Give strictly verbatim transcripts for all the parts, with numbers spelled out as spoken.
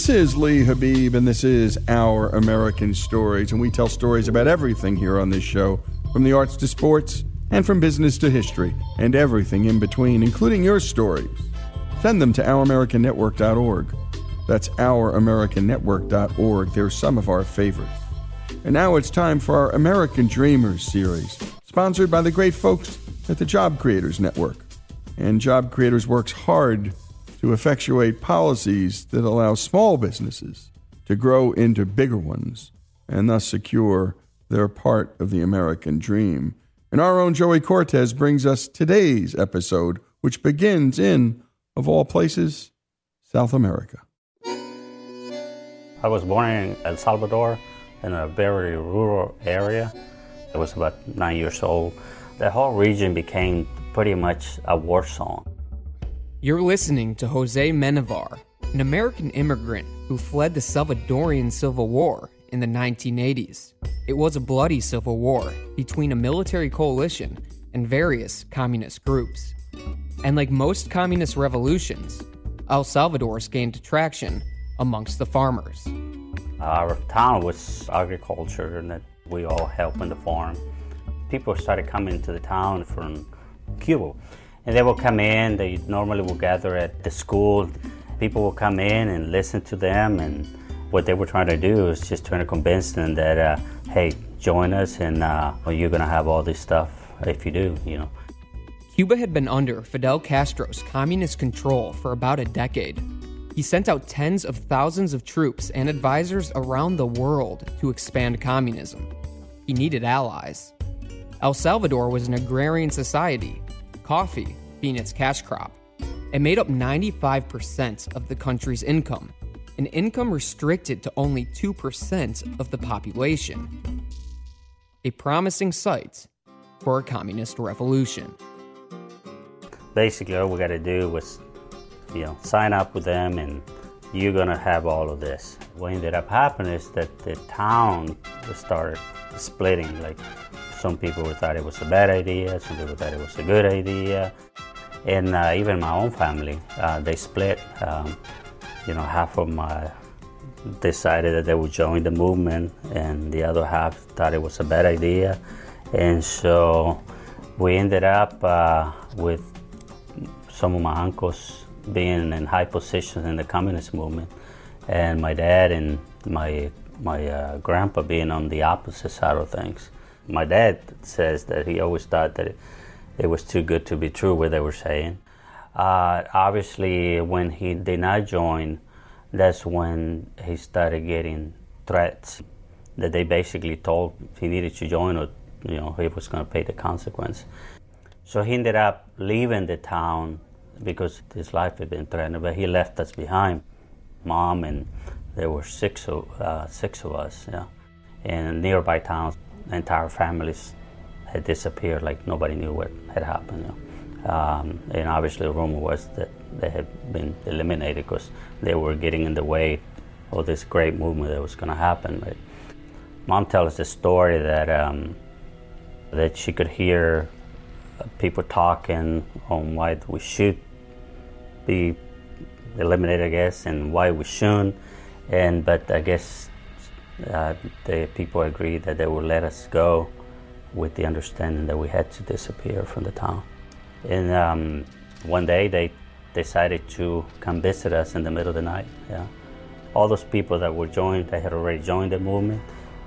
This is Lee Habib, and this is Our American Stories, and we tell stories about everything here on this show, from the arts to sports, and from business to history, and everything in between, including your stories. Send them to our american network dot org. That's our american network dot org. They're some of our favorites. And now it's time for our American Dreamers series, sponsored by the great folks at the Job Creators Network. And Job Creators works hard to effectuate policies that allow small businesses to grow into bigger ones and thus secure their part of the American dream. And our own Joey Cortez brings us today's episode, which begins in, of all places, South America. I was born in El Salvador, in a very rural area. I was about nine years old. The whole region became pretty much a war zone. You're listening to Jose Menjivar, an American immigrant who fled the Salvadorian Civil War in the nineteen eighties. It was a bloody civil war between a military coalition and various communist groups. And like most communist revolutions, El Salvador's gained traction amongst the farmers. Our town was agriculture, and that we all helped in the farm. People started coming to the town from Cuba, and they would come in. They normally would gather at the school. People would come in and listen to them, and what they were trying to do is just trying to convince them that, uh, hey, join us, and uh, you're going to have all this stuff if you do, you know. Cuba had been under Fidel Castro's communist control for about a decade. He sent out tens of thousands of troops and advisors around the world to expand communism. He needed allies. El Salvador was an agrarian society, coffee being its cash crop. It made up ninety-five percent of the country's income, an income restricted to only two percent of the population. A promising site for a communist revolution. Basically, all we got to do was, you know, sign up with them, and you're going to have all of this. What ended up happening is that the town started splitting. Like, some people thought it was a bad idea, some people thought it was a good idea. And uh, even my own family, uh, they split. Um, you know, half of them uh, decided that they would join the movement, and the other half thought it was a bad idea. And so we ended up uh, with some of my uncles being in high positions in the communist movement, and my dad and my my uh, grandpa being on the opposite side of things. My dad says that he always thought that it, it was too good to be true what they were saying. Uh, obviously, when he did not join, that's when he started getting threats that they basically told he needed to join, or you know he was going to pay the consequence. So he ended up leaving the town, because his life had been threatened, but he left us behind. Mom and there were six of, uh, six of us, yeah. And nearby towns, entire families had disappeared, like nobody knew what had happened. You know? um, and obviously the rumor was that they had been eliminated because they were getting in the way of this great movement that was gonna happen. But Mom tells the story that um, that she could hear people talking on why we should be eliminated, I guess, and why we shouldn't. And but I guess uh, the people agreed that they would let us go, with the understanding that we had to disappear from the town. And um, one day they decided to come visit us in the middle of the night. Yeah, all those people that were joined, they had already joined the movement.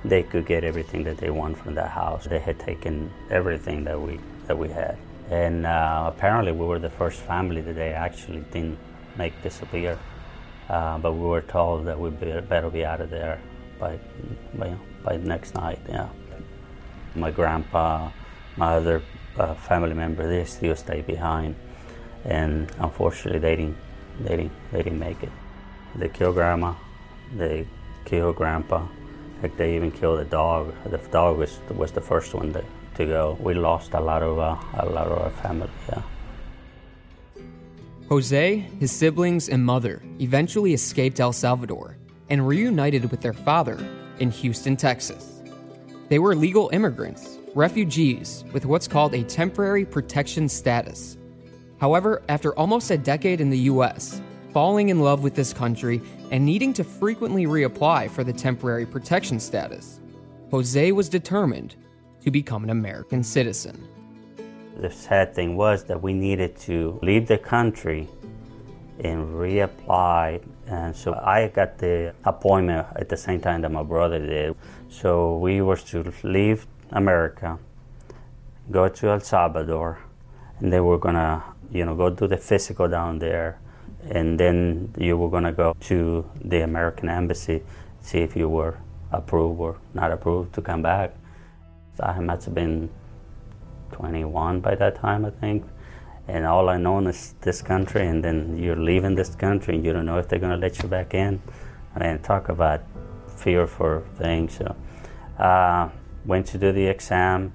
They could get everything that they want from that house. They had taken everything that we that we had. And uh, apparently we were the first family that they actually didn't make disappear. Uh, but we were told that we better be out of there by, by, by next night, yeah. My grandpa, my other uh, family member, they still stayed behind. And unfortunately they didn't, they didn't, they didn't make it. They killed grandma, they killed grandpa. Heck, they even killed the dog. The dog was, was the first one that to go. We lost a lot of uh, a lot of our family, yeah. Jose, his siblings, and mother eventually escaped El Salvador and reunited with their father in Houston, Texas. They were legal immigrants, refugees with what's called a temporary protection status. However, after almost a decade in the U S, falling in love with this country and needing to frequently reapply for the temporary protection status. Jose was determined to become an American citizen. The sad thing was that we needed to leave the country and reapply. And so I got the appointment at the same time that my brother did. So we were to leave America, go to El Salvador, and they were going to, you know, go do the physical down there. And then you were going to go to the American embassy, see if you were approved or not approved to come back. I must have been twenty-one by that time, I think. And all I know is this country, and then you're leaving this country, and you don't know if they're going to let you back in. And talk about fear for things. So, uh, went to do the exam,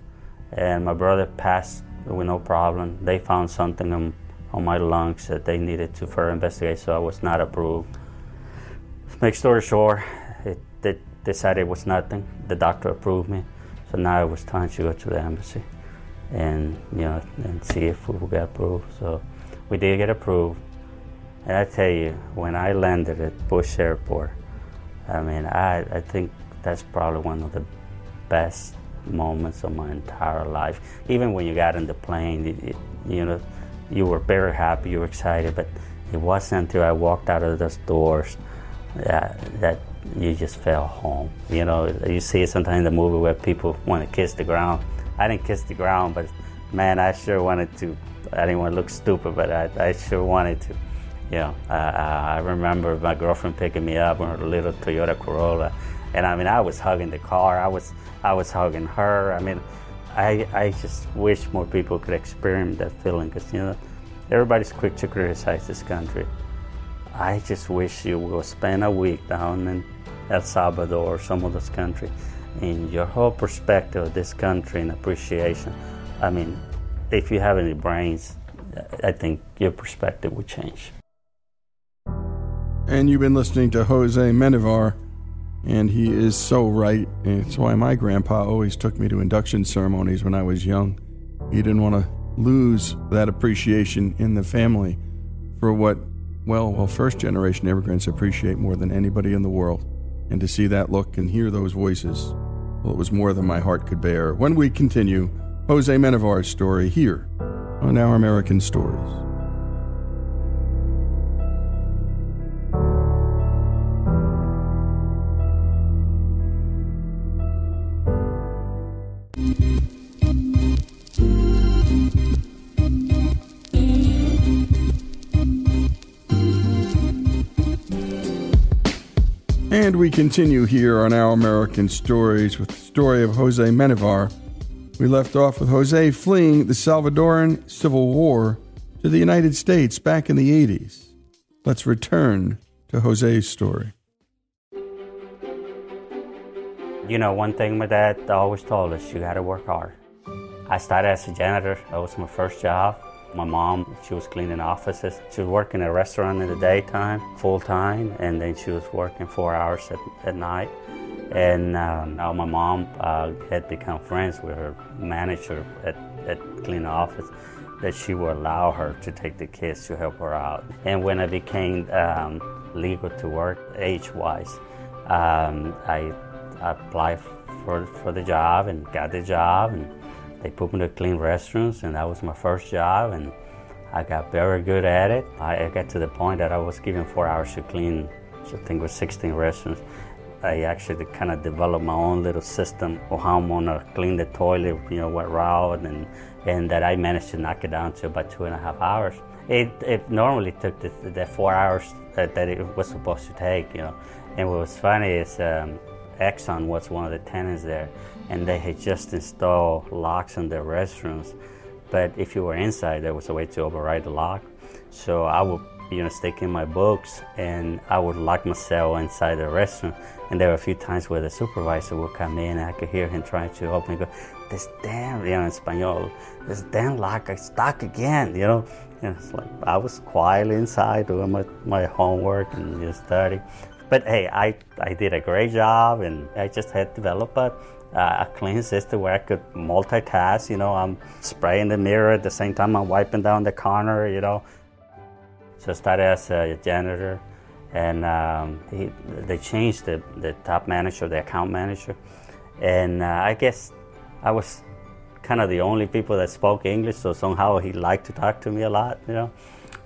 and my brother passed with no problem. They found something on, on my lungs that they needed to further investigate, so I was not approved. Make story short, it, they decided it was nothing. The doctor approved me, so now it was time to go to the embassy. And you know, and see if we would get approved. So we did get approved. And I tell you, when I landed at Bush Airport, I mean, I, I think that's probably one of the best moments of my entire life. Even when you got in the plane, it, it, you know, you were very happy, you were excited, but it wasn't until I walked out of those doors that, that you just felt home. You know, you see it sometimes in the movie where people want to kiss the ground. I didn't kiss the ground, but man, I sure wanted to. I didn't want to look stupid, but I, I sure wanted to. You know, uh, I remember my girlfriend picking me up on her little Toyota Corolla, and I mean, I was hugging the car. I was, I was hugging her. I mean, I, I just wish more people could experience that feeling, because you know, everybody's quick to criticize this country. I just wish you would spend a week down in El Salvador or some of those countries. In your whole perspective of this country and appreciation, I mean, if you have any brains, I think your perspective would change. And you've been listening to Jose Menjivar, and he is so right. It's why my grandpa always took me to induction ceremonies when I was young. He didn't want to lose that appreciation in the family for what, well, well, first-generation immigrants appreciate more than anybody in the world. And to see that look and hear those voices, well, it was more than my heart could bear. When we continue, Jose Menjivar's story here on Our American Stories. And we continue here on Our American Stories with the story of Jose Menjivar. We left off with Jose fleeing the Salvadoran Civil War to the United States back in the eighties. Let's return to Jose's story. You know, one thing my dad always told us, you got to work hard. I started as a janitor. That was my first job. My mom, she was cleaning offices. She was working at a restaurant in the daytime, full-time, and then she was working four hours at, at night. And uh, now my mom uh, had become friends with her manager at, at cleaning office, that she would allow her to take the kids to help her out. And when I became um, legal to work, age-wise, um, I applied for, for the job and got the job. And they put me to clean restrooms, and that was my first job, and I got very good at it. I got to the point that I was given four hours to clean, I think it was sixteen restrooms. I actually kind of developed my own little system of how I'm going to clean the toilet, you know, what route, and, and that I managed to knock it down to about two and a half hours. It, it normally took the, the four hours that, that it was supposed to take, you know. And what was funny is um, Exxon was one of the tenants there, and they had just installed locks in their restrooms. But if you were inside, there was a way to override the lock. So I would, you know, stick in my books, and I would lock myself inside the restroom. And there were a few times where the supervisor would come in, and I could hear him trying to open and go, this damn, you know, in Spanish, this damn lock is stuck again, you know. And it's like, I was quietly inside doing my, my homework and just study. But hey, I, I did a great job, and I just had developed a, uh, a clean system where I could multitask. You know, I'm spraying the mirror at the same time I'm wiping down the corner, you know. So I started as a janitor, and um, he, they changed the, the top manager, the account manager. And uh, I guess I was kind of the only people that spoke English, so somehow he liked to talk to me a lot, you know.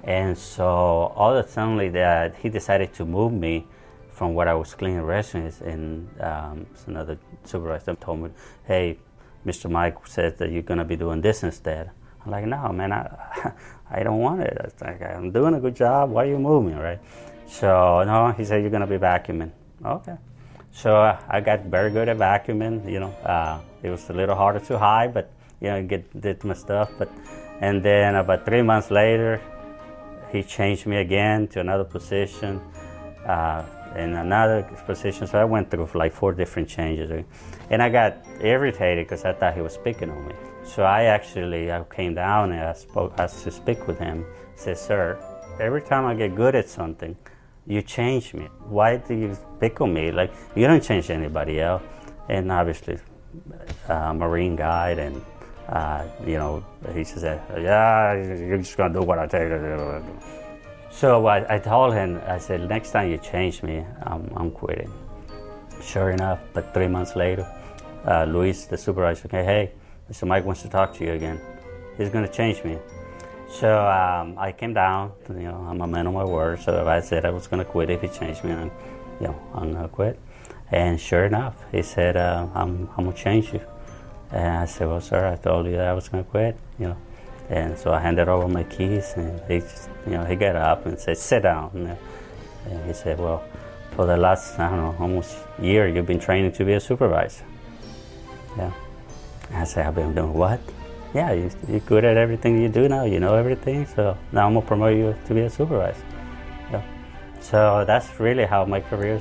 And so all of a sudden that he decided to move me from what I was cleaning restaurants, and um, another supervisor told me, hey, Mister Mike said that you're going to be doing this instead. I'm like, no, man, I, I don't want it. I like, I'm doing a good job. Why are you moving, right? So, no, he said, you're going to be vacuuming. Okay. So uh, I got very good at vacuuming, you know. Uh, it was a little harder to hide, but, you know, get did my stuff. But, and then about three months later, he changed me again to another position, uh, and another position. So I went through like four different changes. And I got irritated because I thought he was picking on me. So I actually, I came down and I spoke, asked to speak with him. I said, sir, every time I get good at something, you change me. Why do you pick on me? Like, you don't change anybody else. And obviously, uh, Marine guide, and, uh, you know, he said, yeah, you're just going to do what I tell you. So I, I told him, I said, next time you change me, I'm, I'm quitting. Sure enough, but three months later, uh, Luis, the supervisor, said, hey, Mister Mike wants to talk to you again. He's going to change me. So um, I came down, you know, I'm a man of my word, so I said I was going to quit if he changed me, and you know, I'm going to quit. And sure enough, he said, uh, I'm, I'm going to change you. And I said, well, sir, I told you that I was going to quit, you know. And so I handed over my keys, and he just, you know, he got up and said, sit down. And he said, well, for the last, I don't know, almost year, you've been training to be a supervisor. Yeah. And I said, I've been doing what? Yeah, you, you're good at everything you do now. You know everything, so now I'm going to promote you to be a supervisor. Yeah. So that's really how my career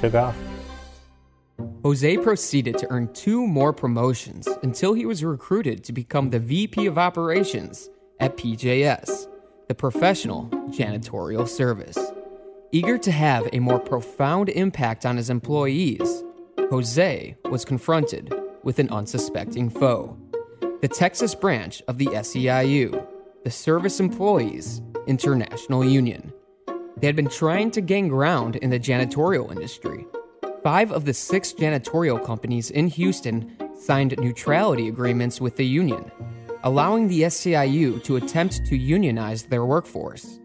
took off. Jose proceeded to earn two more promotions until he was recruited to become the V P of Operations at P J S, the Professional Janitorial Service. Eager to have a more profound impact on his employees, Jose was confronted with an unsuspecting foe. The Texas branch of the S E I U, the Service Employees International Union. They had been trying to gain ground in the janitorial industry. Five of the six janitorial companies in Houston signed neutrality agreements with the union, allowing the S E I U to attempt to unionize their workforce.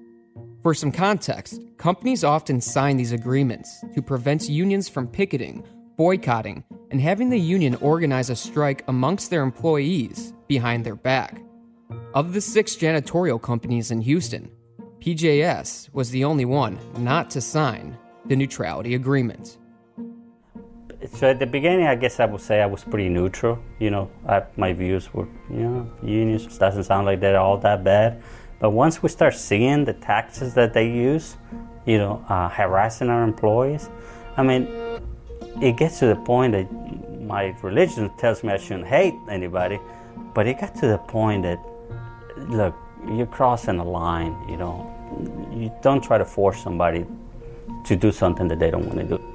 For some context, companies often sign these agreements to prevent unions from picketing, boycotting, and having the union organize a strike amongst their employees behind their back. Of the six janitorial companies in Houston, P J S was the only one not to sign the neutrality agreement. So at the beginning, I guess I would say I was pretty neutral. You know, I, my views were, you know, unions doesn't sound like they're all that bad. But once we start seeing the taxes that they use, you know, uh, harassing our employees, I mean, it gets to the point that my religion tells me I shouldn't hate anybody, but it got to the point that, look, you're crossing a line, you know. You don't try to force somebody to do something that they don't want to do.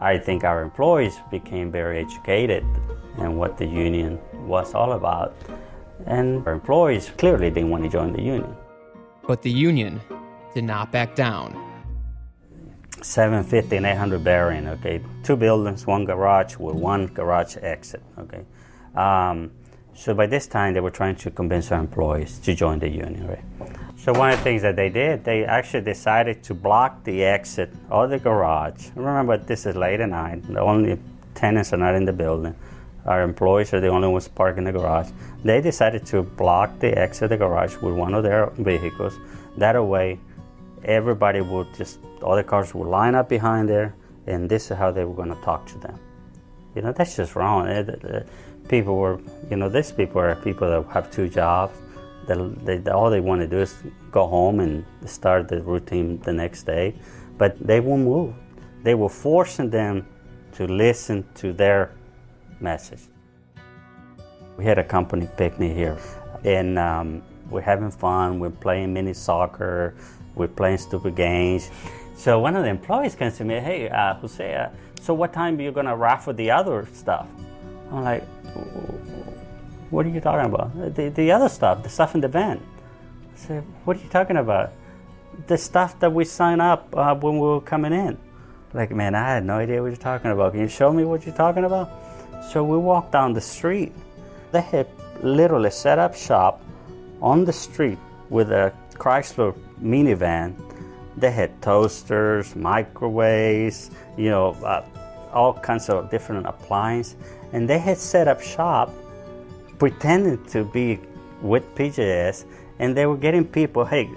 I think our employees became very educated in what the union was all about, and our employees clearly didn't want to join the union. But the union did not back down. seven fifty and eight hundred bearing, okay? Two buildings, one garage with one garage exit, okay? Um, so by this time, they were trying to convince our employees to join the union, right? So one of the things that they did, they actually decided to block the exit of the garage. Remember, this is late at night. The only tenants are not in the building. Our employees are the only ones parked in the garage. They decided to block the exit of the garage with one of their vehicles. That way, everybody would just, all the cars would line up behind there, and this is how they were going to talk to them. You know, that's just wrong. People were, you know, these people are people that have two jobs. They, they, all they want to do is go home and start the routine the next day, but they won't move. They were forcing them to listen to their message. We had a company picnic here, and um, we're having fun. We're playing mini soccer. We're playing stupid games. So one of the employees comes to me, hey, uh, Jose, uh, so what time are you going to raffle the other stuff? I'm like, what are you talking about? The, the other stuff, the stuff in the van. I said, what are you talking about? The stuff that we signed up uh, when we were coming in. Like, man, I had no idea what you're talking about. Can you show me what you're talking about? So we walked down the street. They had literally set up shop on the street with a Chrysler minivan. They had toasters, microwaves, you know, uh, all kinds of different appliances. And they had set up shop pretending to be with P J S, and they were getting people, hey,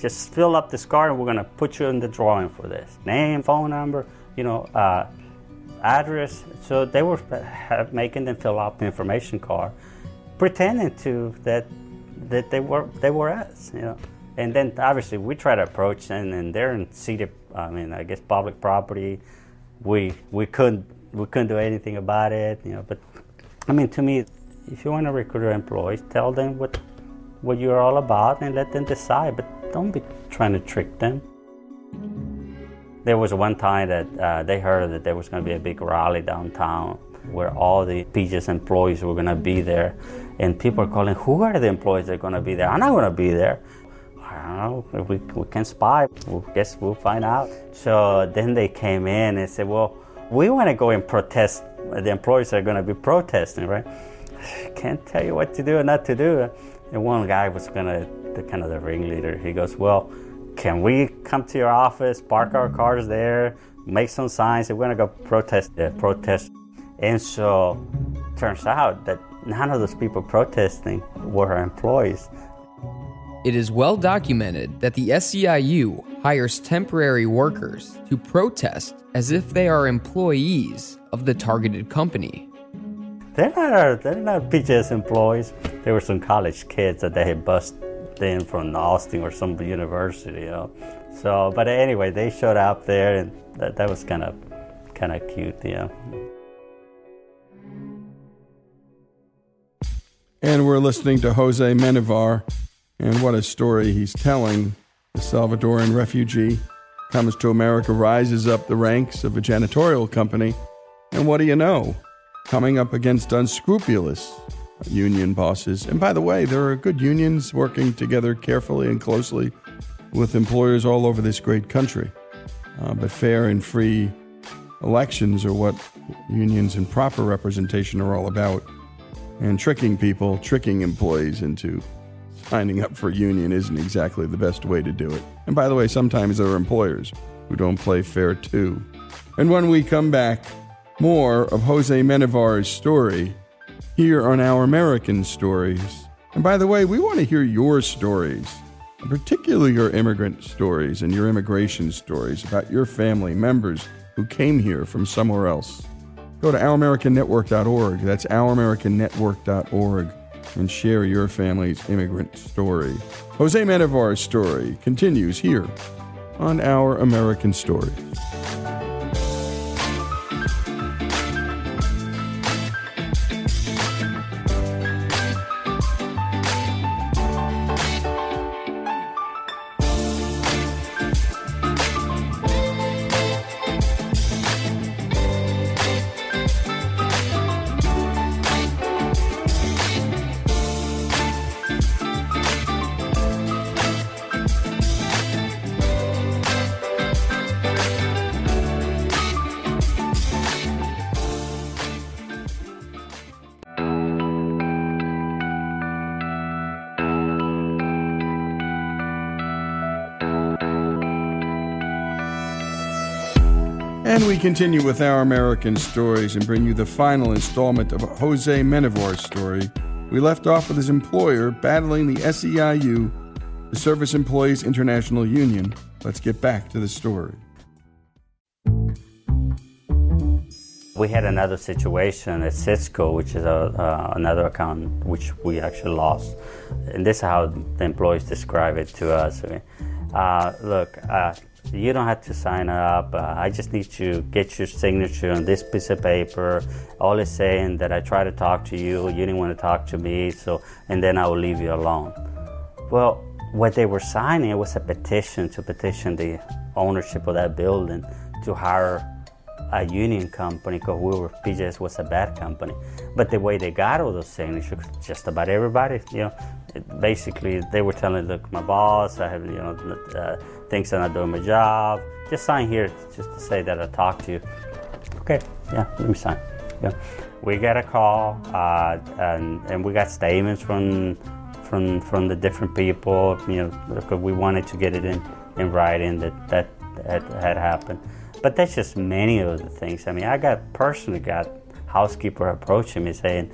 just fill up this card and we're going to put you in the drawing for this. Name, phone number, you know, uh, address. So they were making them fill out the information card, pretending to that that they were they were us, you know. And then obviously we try to approach them, and they're in city, I mean, I guess public property. We we couldn't we couldn't do anything about it, you know. But I mean, to me, if you want to recruit your employees, tell them what what you're all about and let them decide. But don't be trying to trick them. There was one time that uh, they heard that there was going to be a big rally downtown where all the P J S employees were going to be there. And people are calling, who are the employees that are going to be there? I'm not going to be there. I don't know, we, we can spy. I guess we'll find out. So then they came in and said, well, we want to go and protest. The employees are going to be protesting, right? Can't tell you what to do and not to do. And one guy was going to, the kind of the ringleader, he goes, well, can we come to your office, park our cars there, make some signs, and we're gonna go protest the protest. And so turns out that none of those people protesting were our employees. It is well documented that the S E I U hires temporary workers to protest as if they are employees of the targeted company. They're not our, they're not P J S employees. There were some college kids that they had bussed in from Austin or some university, you know. So, but anyway, they showed up there, and that, that was kind of, kind of cute, you know. And we're listening to Jose Menjivar, and what a story he's telling. The Salvadoran refugee comes to America, rises up the ranks of a janitorial company, and what do you know? Coming up against unscrupulous union bosses. And by the way, there are good unions working together carefully and closely with employers all over this great country. Uh, but fair and free elections are what unions and proper representation are all about. And tricking people, tricking employees into signing up for a union isn't exactly the best way to do it. And by the way, sometimes there are employers who don't play fair too. And when we come back, more of Jose Menjivar's story here on Our American Stories. And by the way, we want to hear your stories, particularly your immigrant stories and your immigration stories about your family members who came here from somewhere else. Go to our american network dot org. That's our american network dot org and share your family's immigrant story. Jose Menjivar's story continues here on Our American Stories. And we continue with Our American Stories and bring you the final installment of Jose Menjivar's story. We left off with his employer battling the S E I U, the Service Employees International Union. Let's get back to the story. We had another situation at Cisco, which is a, uh, another account which we actually lost. And this is how the employees describe it to us. Uh, look, uh, you don't have to sign up. Uh, I just need to get your signature on this piece of paper. All it's saying that I try to talk to you, you didn't want to talk to me, so and then I will leave you alone. Well, what they were signing was a petition to petition the ownership of that building to hire a union company because we were, P J S was a bad company. But the way they got all those signatures, just about everybody, you know, it, basically they were telling, look, my boss, I have, you know, uh, things I'm not doing my job. Just sign here just to say that I talked to you. Okay, yeah, let me sign. Yeah. We got a call, uh, and, and we got statements from from from the different people, you know, because we wanted to get it in, in writing that that had, had happened. But that's just many of the things. I mean, I got personally got housekeeper approaching me saying,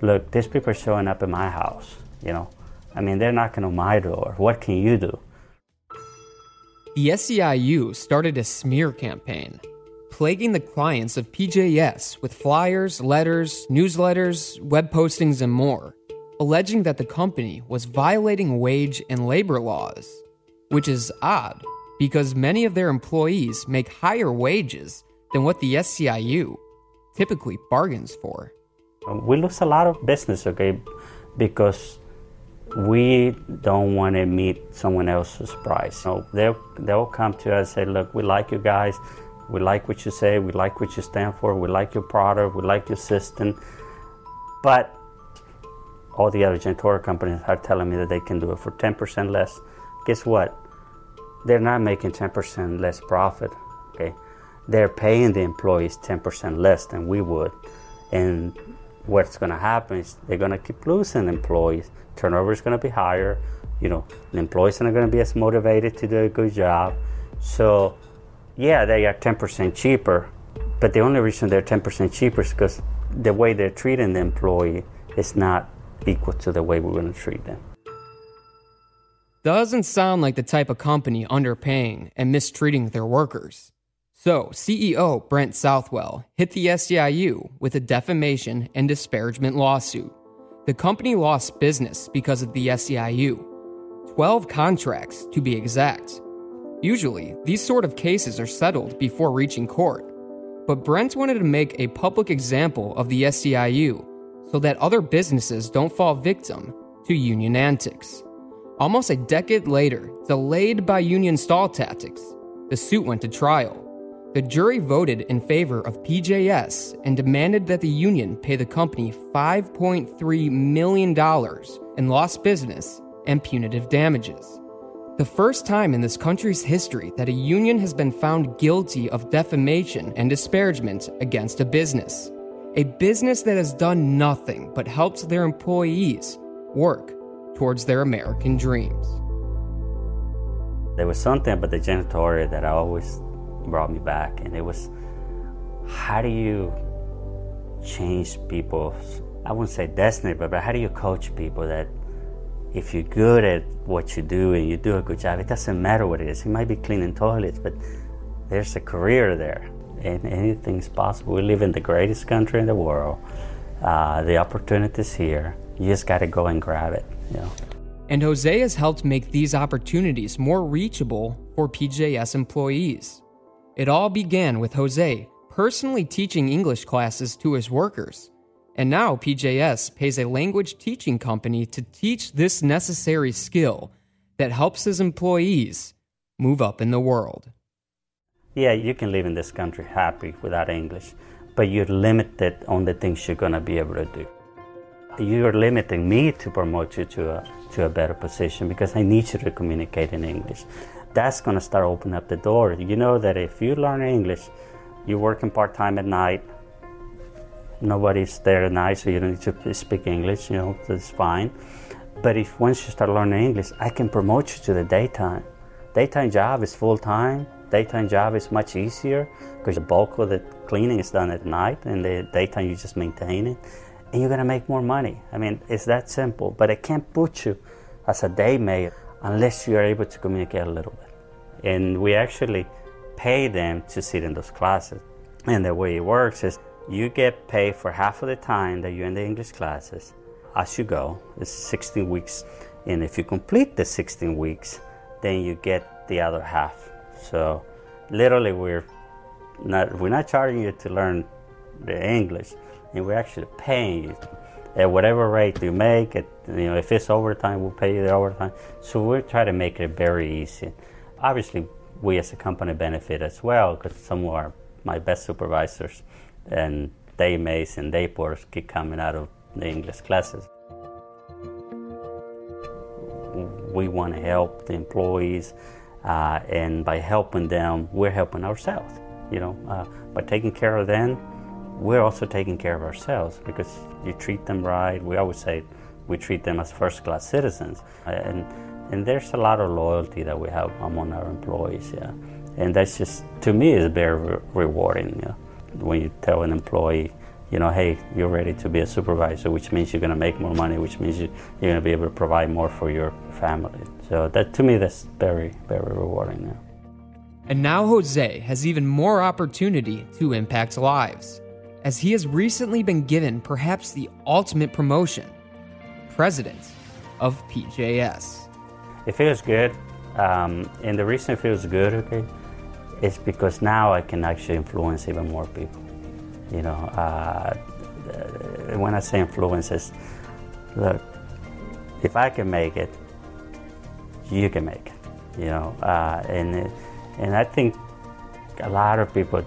look, these people are showing up at my house, you know. I mean, they're knocking on my door. What can you do? The S E I U started a smear campaign, plaguing the clients of P J S with flyers, letters, newsletters, web postings, and more, alleging that the company was violating wage and labor laws, which is odd because many of their employees make higher wages than what the S E I U typically bargains for. We lose a lot of business, okay, because we don't want to meet someone else's price. So they'll, they'll come to us and say, look, we like you guys. We like what you say. We like what you stand for. We like your product. We like your system. But all the other janitorial companies are telling me that they can do it for ten percent less. Guess what? They're not making ten percent less profit. Okay, they're paying the employees ten percent less than we would. And what's going to happen is they're going to keep losing employees. Turnover is going to be higher. You know, the employees are not going to be as motivated to do a good job. So, yeah, they are ten percent cheaper, but the only reason they're ten percent cheaper is because the way they're treating the employee is not equal to the way we're going to treat them. Doesn't sound like the type of company underpaying and mistreating their workers. So C E O Brent Southwell hit the S E I U with a defamation and disparagement lawsuit. The company lost business because of the S E I U. twelve contracts, to be exact. Usually, these sort of cases are settled before reaching court, but Brent wanted to make a public example of the S E I U so that other businesses don't fall victim to union antics. Almost a decade later, delayed by union stall tactics, the suit went to trial. The jury voted in favor of P J S and demanded that the union pay the company five point three million dollars in lost business and punitive damages. The first time in this country's history that a union has been found guilty of defamation and disparagement against a business. A business that has done nothing but helped their employees work towards their American dreams. There was something about the janitorial that always brought me back, and it was, how do you change people's, I wouldn't say destiny, but how do you coach people that if you're good at what you do and you do a good job, it doesn't matter what it is. It might be cleaning toilets, but there's a career there, and anything's possible. We live in the greatest country in the world. Uh, the opportunity's here. You just got to go and grab it, you know. And Jose has helped make these opportunities more reachable for P J S employees. It all began with Jose personally teaching English classes to his workers. And now P J S pays a language teaching company to teach this necessary skill that helps his employees move up in the world. Yeah, you can live in this country happy without English, but you're limited on the things you're going to be able to do. You're limiting me to promote you to a, to a better position because I need you to communicate in English. That's going to start opening up the door. You know that if you learn English, you're working part-time at night, nobody's there now, so you don't need to speak English, you know, that's fine. But if once you start learning English, I can promote you to the daytime. Daytime job is full-time. Daytime job is much easier because the bulk of the cleaning is done at night, and the daytime you just maintain it, and you're going to make more money. I mean, it's that simple. But I can't put you as a day maid unless you're able to communicate a little bit. And we actually pay them to sit in those classes. And the way it works is, you get paid for half of the time that you're in the English classes as you go. It's sixteen weeks. And if you complete the sixteen weeks, then you get the other half. So literally we're not we're not charging you to learn the English, and we're actually paying you at whatever rate you make it. You know, if it's overtime, we'll pay you the overtime. So we try to make it very easy. Obviously, we as a company benefit as well because some of our my best supervisors, and day mates and day porters keep coming out of the English classes. We want to help the employees, uh, and by helping them, we're helping ourselves. You know, uh, by taking care of them, we're also taking care of ourselves, because you treat them right. We always say we treat them as first-class citizens, and and there's a lot of loyalty that we have among our employees. Yeah, and that's just, to me, is very re- rewarding. Yeah? When you tell an employee, you know, hey, you're ready to be a supervisor, which means you're going to make more money, which means you, you're going to be able to provide more for your family. So that, to me, that's very, very rewarding. Yeah. And now Jose has even more opportunity to impact lives, as he has recently been given perhaps the ultimate promotion, president of P J S. It feels good, um, and the reason it feels good, okay, is because now I can actually influence even more people. You know, uh, when I say influence, it's, look, if I can make it, you can make it, you know, uh, and and I think a lot of people,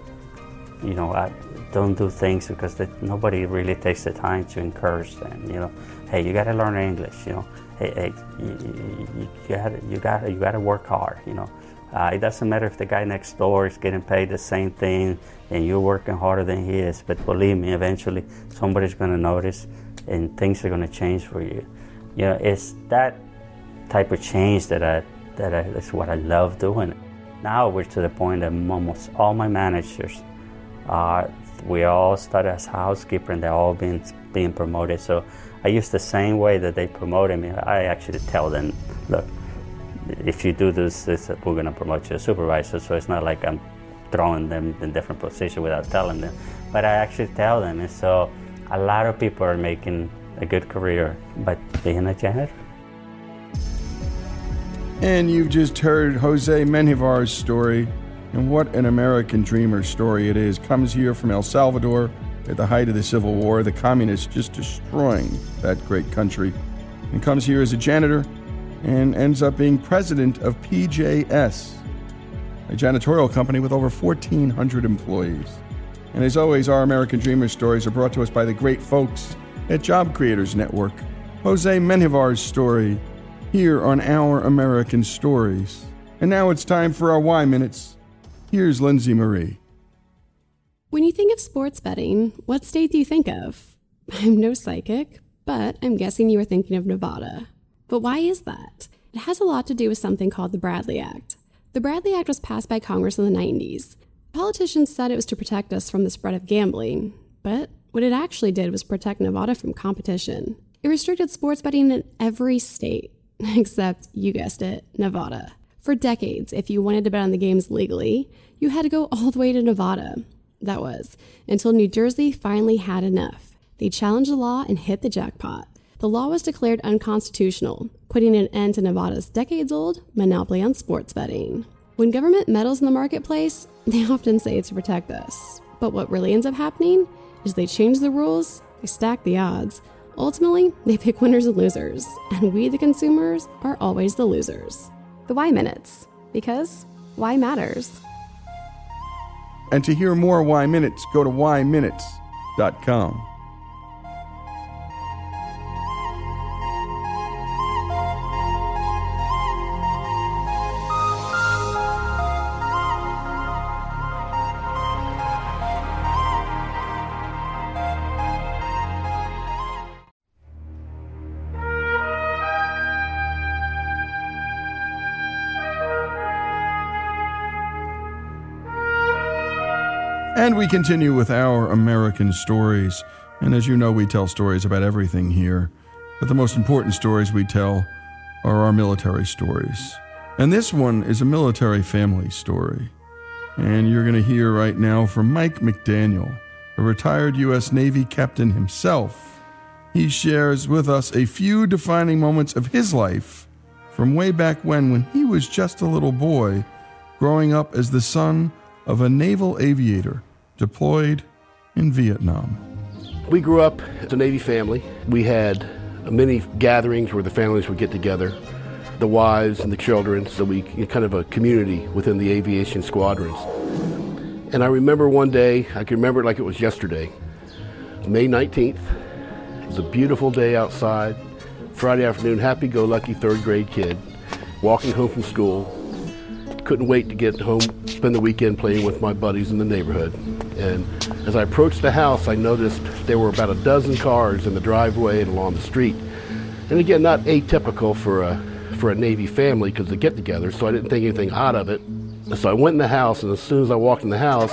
you know, I, don't do things because they, nobody really takes the time to encourage them. You know, hey, you got to learn English. You know, hey, hey you got you got you got to work hard. You know, uh, it doesn't matter if the guy next door is getting paid the same thing and you're working harder than he is. But believe me, eventually somebody's going to notice and things are going to change for you. You know, it's that type of change that I that I, that's what I love doing. Now we're to the point that almost all my managers are. We all started as housekeeper, and they're all being, being promoted. So I use the same way that they promoted me. I actually tell them, look, if you do this, this we're going to promote you to supervisor. So it's not like I'm throwing them in different positions without telling them. But I actually tell them. And so a lot of people are making a good career by being a janitor. And you've just heard Jose Menjivar's story. And what an American dreamer story it is. Comes here from El Salvador at the height of the Civil War, the communists just destroying that great country. And comes here as a janitor and ends up being president of P J S, a janitorial company with over fourteen hundred employees. And as always, our American Dreamer stories are brought to us by the great folks at Job Creators Network. Jose Menjivar's story here on Our American Stories. And now it's time for our Why Minutes. Here's Lindsay Marie. When you think of sports betting, what state do you think of? I'm no psychic, but I'm guessing you are thinking of Nevada. But why is that? It has a lot to do with something called the Bradley Act. The Bradley Act was passed by Congress in the nineties. Politicians said it was to protect us from the spread of gambling, but what it actually did was protect Nevada from competition. It restricted sports betting in every state, except, you guessed it, Nevada. For decades, if you wanted to bet on the games legally, you had to go all the way to Nevada. That was, until New Jersey finally had enough. They challenged the law and hit the jackpot. The law was declared unconstitutional, putting an end to Nevada's decades-old monopoly on sports betting. When government meddles in the marketplace, they often say it's to protect us. But what really ends up happening is they change the rules, they stack the odds. Ultimately, they pick winners and losers, and we, the consumers, are always the losers. The Why Minutes, because why matters. And to hear more Why Minutes, go to why minutes dot com. And we continue with Our American Stories. And as you know, we tell stories about everything here. But the most important stories we tell are our military stories. And this one is a military family story. And you're going to hear right now from Mike McDaniel, a retired U S Navy captain himself. He shares with us a few defining moments of his life from way back when, when he was just a little boy, growing up as the son of a naval aviator deployed in Vietnam. We grew up as a Navy family. We had many gatherings where the families would get together, the wives and the children, so we kind of a community within the aviation squadrons. And I remember one day, I can remember it like it was yesterday, May nineteenth. It was a beautiful day outside. Friday afternoon, happy-go-lucky third-grade kid, walking home from school. Couldn't wait to get home, spend the weekend playing with my buddies in the neighborhood. And as I approached the house, I noticed there were about a dozen cars in the driveway and along the street. And again, not atypical for a, for a Navy family because they get together, so I didn't think anything out of it. So I went in the house, and as soon as I walked in the house,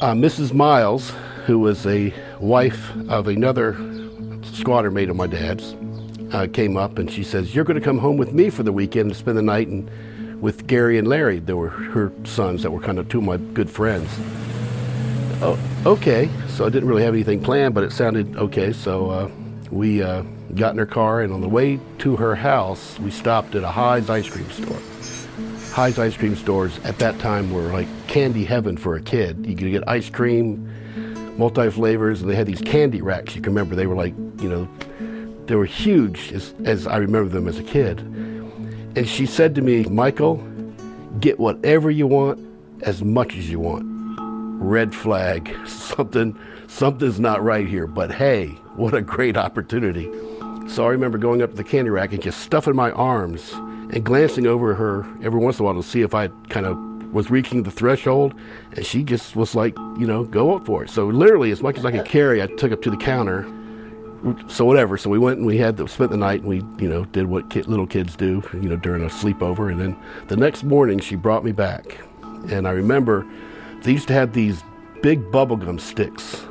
uh, Missus Miles, who was a wife of another squatter mate of my dad's, uh, came up and she says, "You're going to come home with me for the weekend to spend the night and with Gary and Larry." They were her sons that were kind of two of my good friends. Oh, okay. So I didn't really have anything planned, but it sounded okay. So uh, we uh, got in her car, and on the way to her house, we stopped at a High's ice cream store. High's ice cream stores at that time were like candy heaven for a kid. You could get ice cream, multi-flavors, and they had these candy racks. You can remember they were like, you know, they were huge as, as I remember them as a kid. And she said to me, "Michael, get whatever you want, as much as you want." Red flag, something, something's not right here, but hey, what a great opportunity. So I remember going up to the candy rack and just stuffing my arms and glancing over her every once in a while to see if I kind of was reaching the threshold, and she just was like, you know, go up for it. So literally, as much as I could carry, I took up to the counter. So whatever. So we went and we had the, spent the night, and we, you know, did what kid, little kids do, you know, during a sleepover. And then the next morning, she brought me back, and I remember they used to have these big bubblegum sticks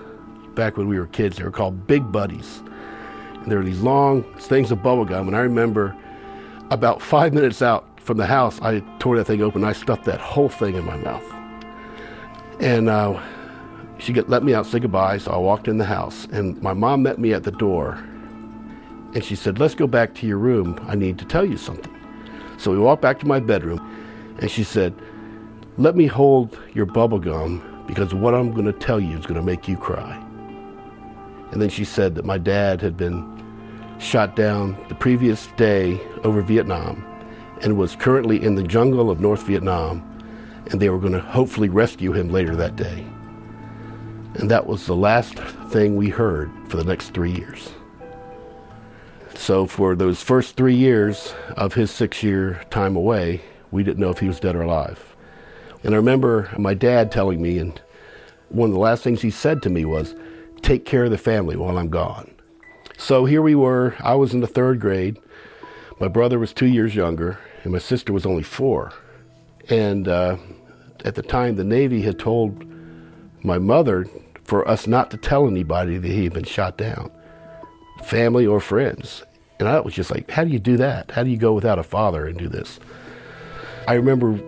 back when we were kids. They were called Big Buddies, and there were these long things of bubblegum. And I remember about five minutes out from the house, I tore that thing open. I stuffed that whole thing in my mouth. And uh, she got, let me out, say goodbye. So I walked in the house, and my mom met me at the door, and she said, "Let's go back to your room. I need to tell you something." So we walked back to my bedroom, and she said, "Let me hold your bubble gum, because what I'm going to tell you is going to make you cry." And then she said that my dad had been shot down the previous day over Vietnam, and was currently in the jungle of North Vietnam, and they were going to hopefully rescue him later that day. And that was the last thing we heard for the next three years. So for those first three years of his six-year time away, we didn't know if he was dead or alive. And I remember my dad telling me, and one of the last things he said to me was, "Take care of the family while I'm gone." So here we were, I was in the third grade, my brother was two years younger, and my sister was only four. And uh, at the time, the Navy had told my mother for us not to tell anybody that he had been shot down, family or friends. And I was just like, how do you do that? How do you go without a father and do this? I remember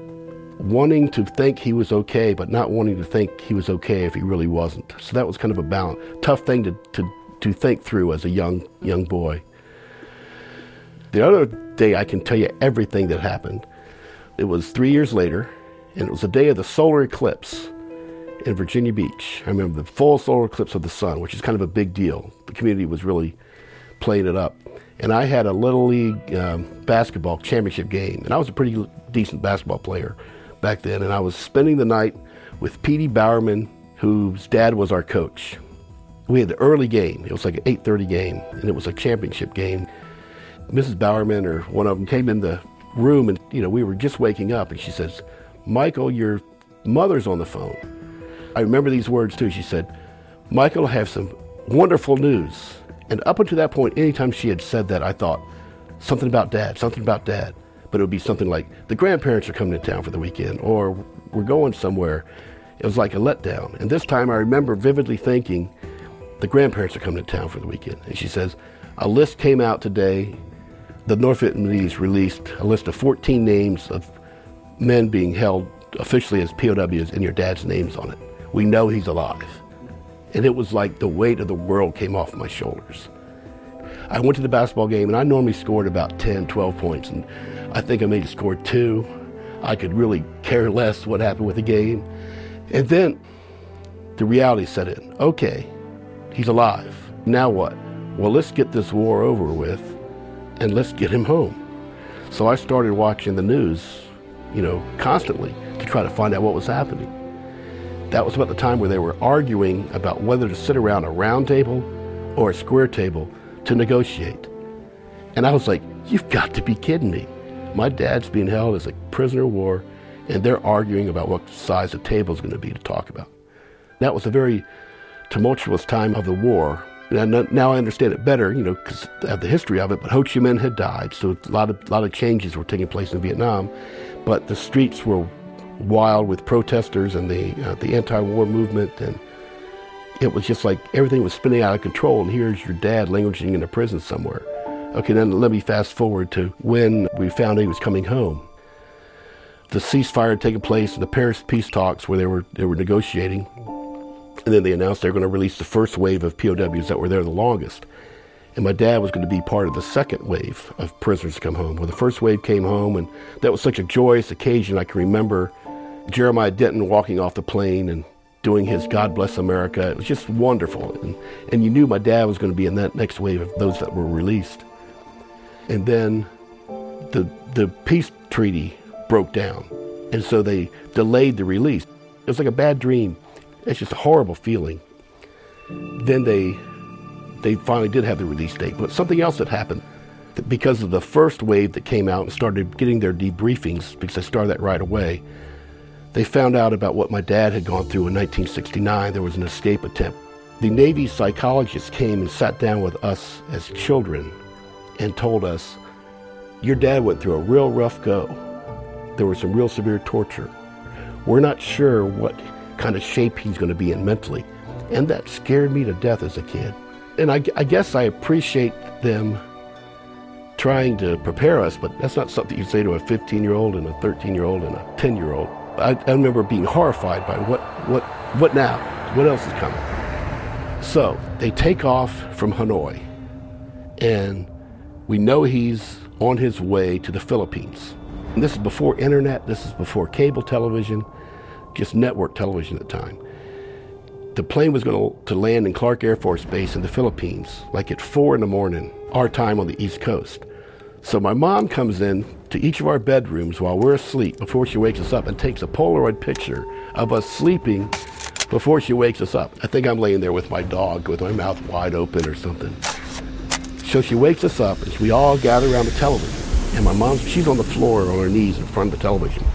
wanting to think he was okay, but not wanting to think he was okay if he really wasn't. So that was kind of a balance, tough thing to, to, to think through as a young young boy. The other day, I can tell you everything that happened. It was three years later, and it was the day of the solar eclipse in Virginia Beach. I remember the full solar eclipse of the sun, which is kind of a big deal. The community was really playing it up. And I had a Little League um, basketball championship game, and I was a pretty decent basketball player back then, and I was spending the night with Petey Bowerman, whose dad was our coach. We had the early game. It was like an eight thirty game, and it was a championship game. Missus Bowerman or one of them came in the room, and you know, we were just waking up, and she says, "Michael, your mother's on the phone." I remember these words too. She said, "Michael, I have some wonderful news." And up until that point, anytime she had said that, I thought something about dad, something about dad. But it would be something like, the grandparents are coming to town for the weekend, or we're going somewhere. It was like a letdown. And this time I remember vividly thinking, the grandparents are coming to town for the weekend. And she says, "A list came out today. The North Vietnamese released a list of fourteen names of men being held officially as P O Ws, and your dad's name's on it. We know he's alive." And it was like the weight of the world came off my shoulders. I went to the basketball game, and I normally scored about ten, twelve points, and I think I maybe scored two. I could really care less what happened with the game. And then the reality set in. Okay, he's alive. Now what? Well, let's get this war over with, and let's get him home. So I started watching the news you know, constantly to try to find out what was happening. That was about the time where they were arguing about whether to sit around a round table or a square table to negotiate. And I was like, you've got to be kidding me. My dad's being held as a prisoner of war, and they're arguing about what size the table is going to be to talk about. That was a very tumultuous time of the war. And now I understand it better, you know, because of the history of it, but Ho Chi Minh had died, so a lot of a lot of changes were taking place in Vietnam. But the streets were wild with protesters and the uh, the anti-war movement, and it was just like everything was spinning out of control, and here's your dad languishing in a prison somewhere. Okay, then let me fast forward to when we found he was coming home. The ceasefire had taken place in the Paris peace talks where they were they were negotiating. And then they announced they were going to release the first wave of P O Ws that were there the longest. And my dad was going to be part of the second wave of prisoners to come home. Well, the first wave came home, and that was such a joyous occasion. I can remember Jeremiah Denton walking off the plane and doing his God Bless America. It was just wonderful. And, and you knew my dad was going to be in that next wave of those that were released. And then the the peace treaty broke down. And so they delayed the release. It was like a bad dream. It's just a horrible feeling. Then they they finally did have the release date, but something else had happened. Because of the first wave that came out and started getting their debriefings, because I started that right away, they found out about what my dad had gone through in nineteen sixty-nine. There was an escape attempt. The Navy psychologist came and sat down with us as children and told us, your dad went through a real rough go. There was some real severe torture. We're not sure what kind of shape he's going to be in mentally. And that scared me to death as a kid. And I, I guess I appreciate them trying to prepare us, but that's not something you say to a fifteen-year-old and a thirteen-year-old and a ten-year-old. I, I remember being horrified by what, what, what now? What else is coming? So they take off from Hanoi, and we know he's on his way to the Philippines. And this is before internet, this is before cable television, just network television at the time. The plane was going to land in Clark Air Force Base in the Philippines, like at four in the morning, our time on the East Coast. So my mom comes in to each of our bedrooms while we're asleep before she wakes us up and takes a Polaroid picture of us sleeping before she wakes us up. I think I'm laying there with my dog with my mouth wide open or something. So she wakes us up and we all gather around the television. And my mom, she's on the floor on her knees in front of the television.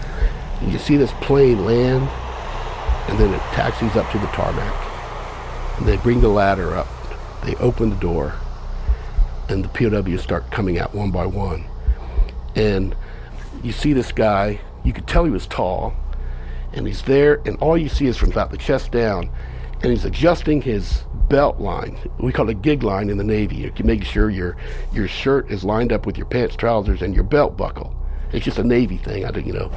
And you see this plane land, and then it taxis up to the tarmac. And they bring the ladder up, they open the door, and the P O Ws start coming out one by one. And you see this guy, you could tell he was tall, and he's there, and all you see is from about the chest down, and he's adjusting his belt line. We call it a gig line in the Navy. You can make sure your your shirt is lined up with your pants, trousers, and your belt buckle. It's just a Navy thing, I don't, you know.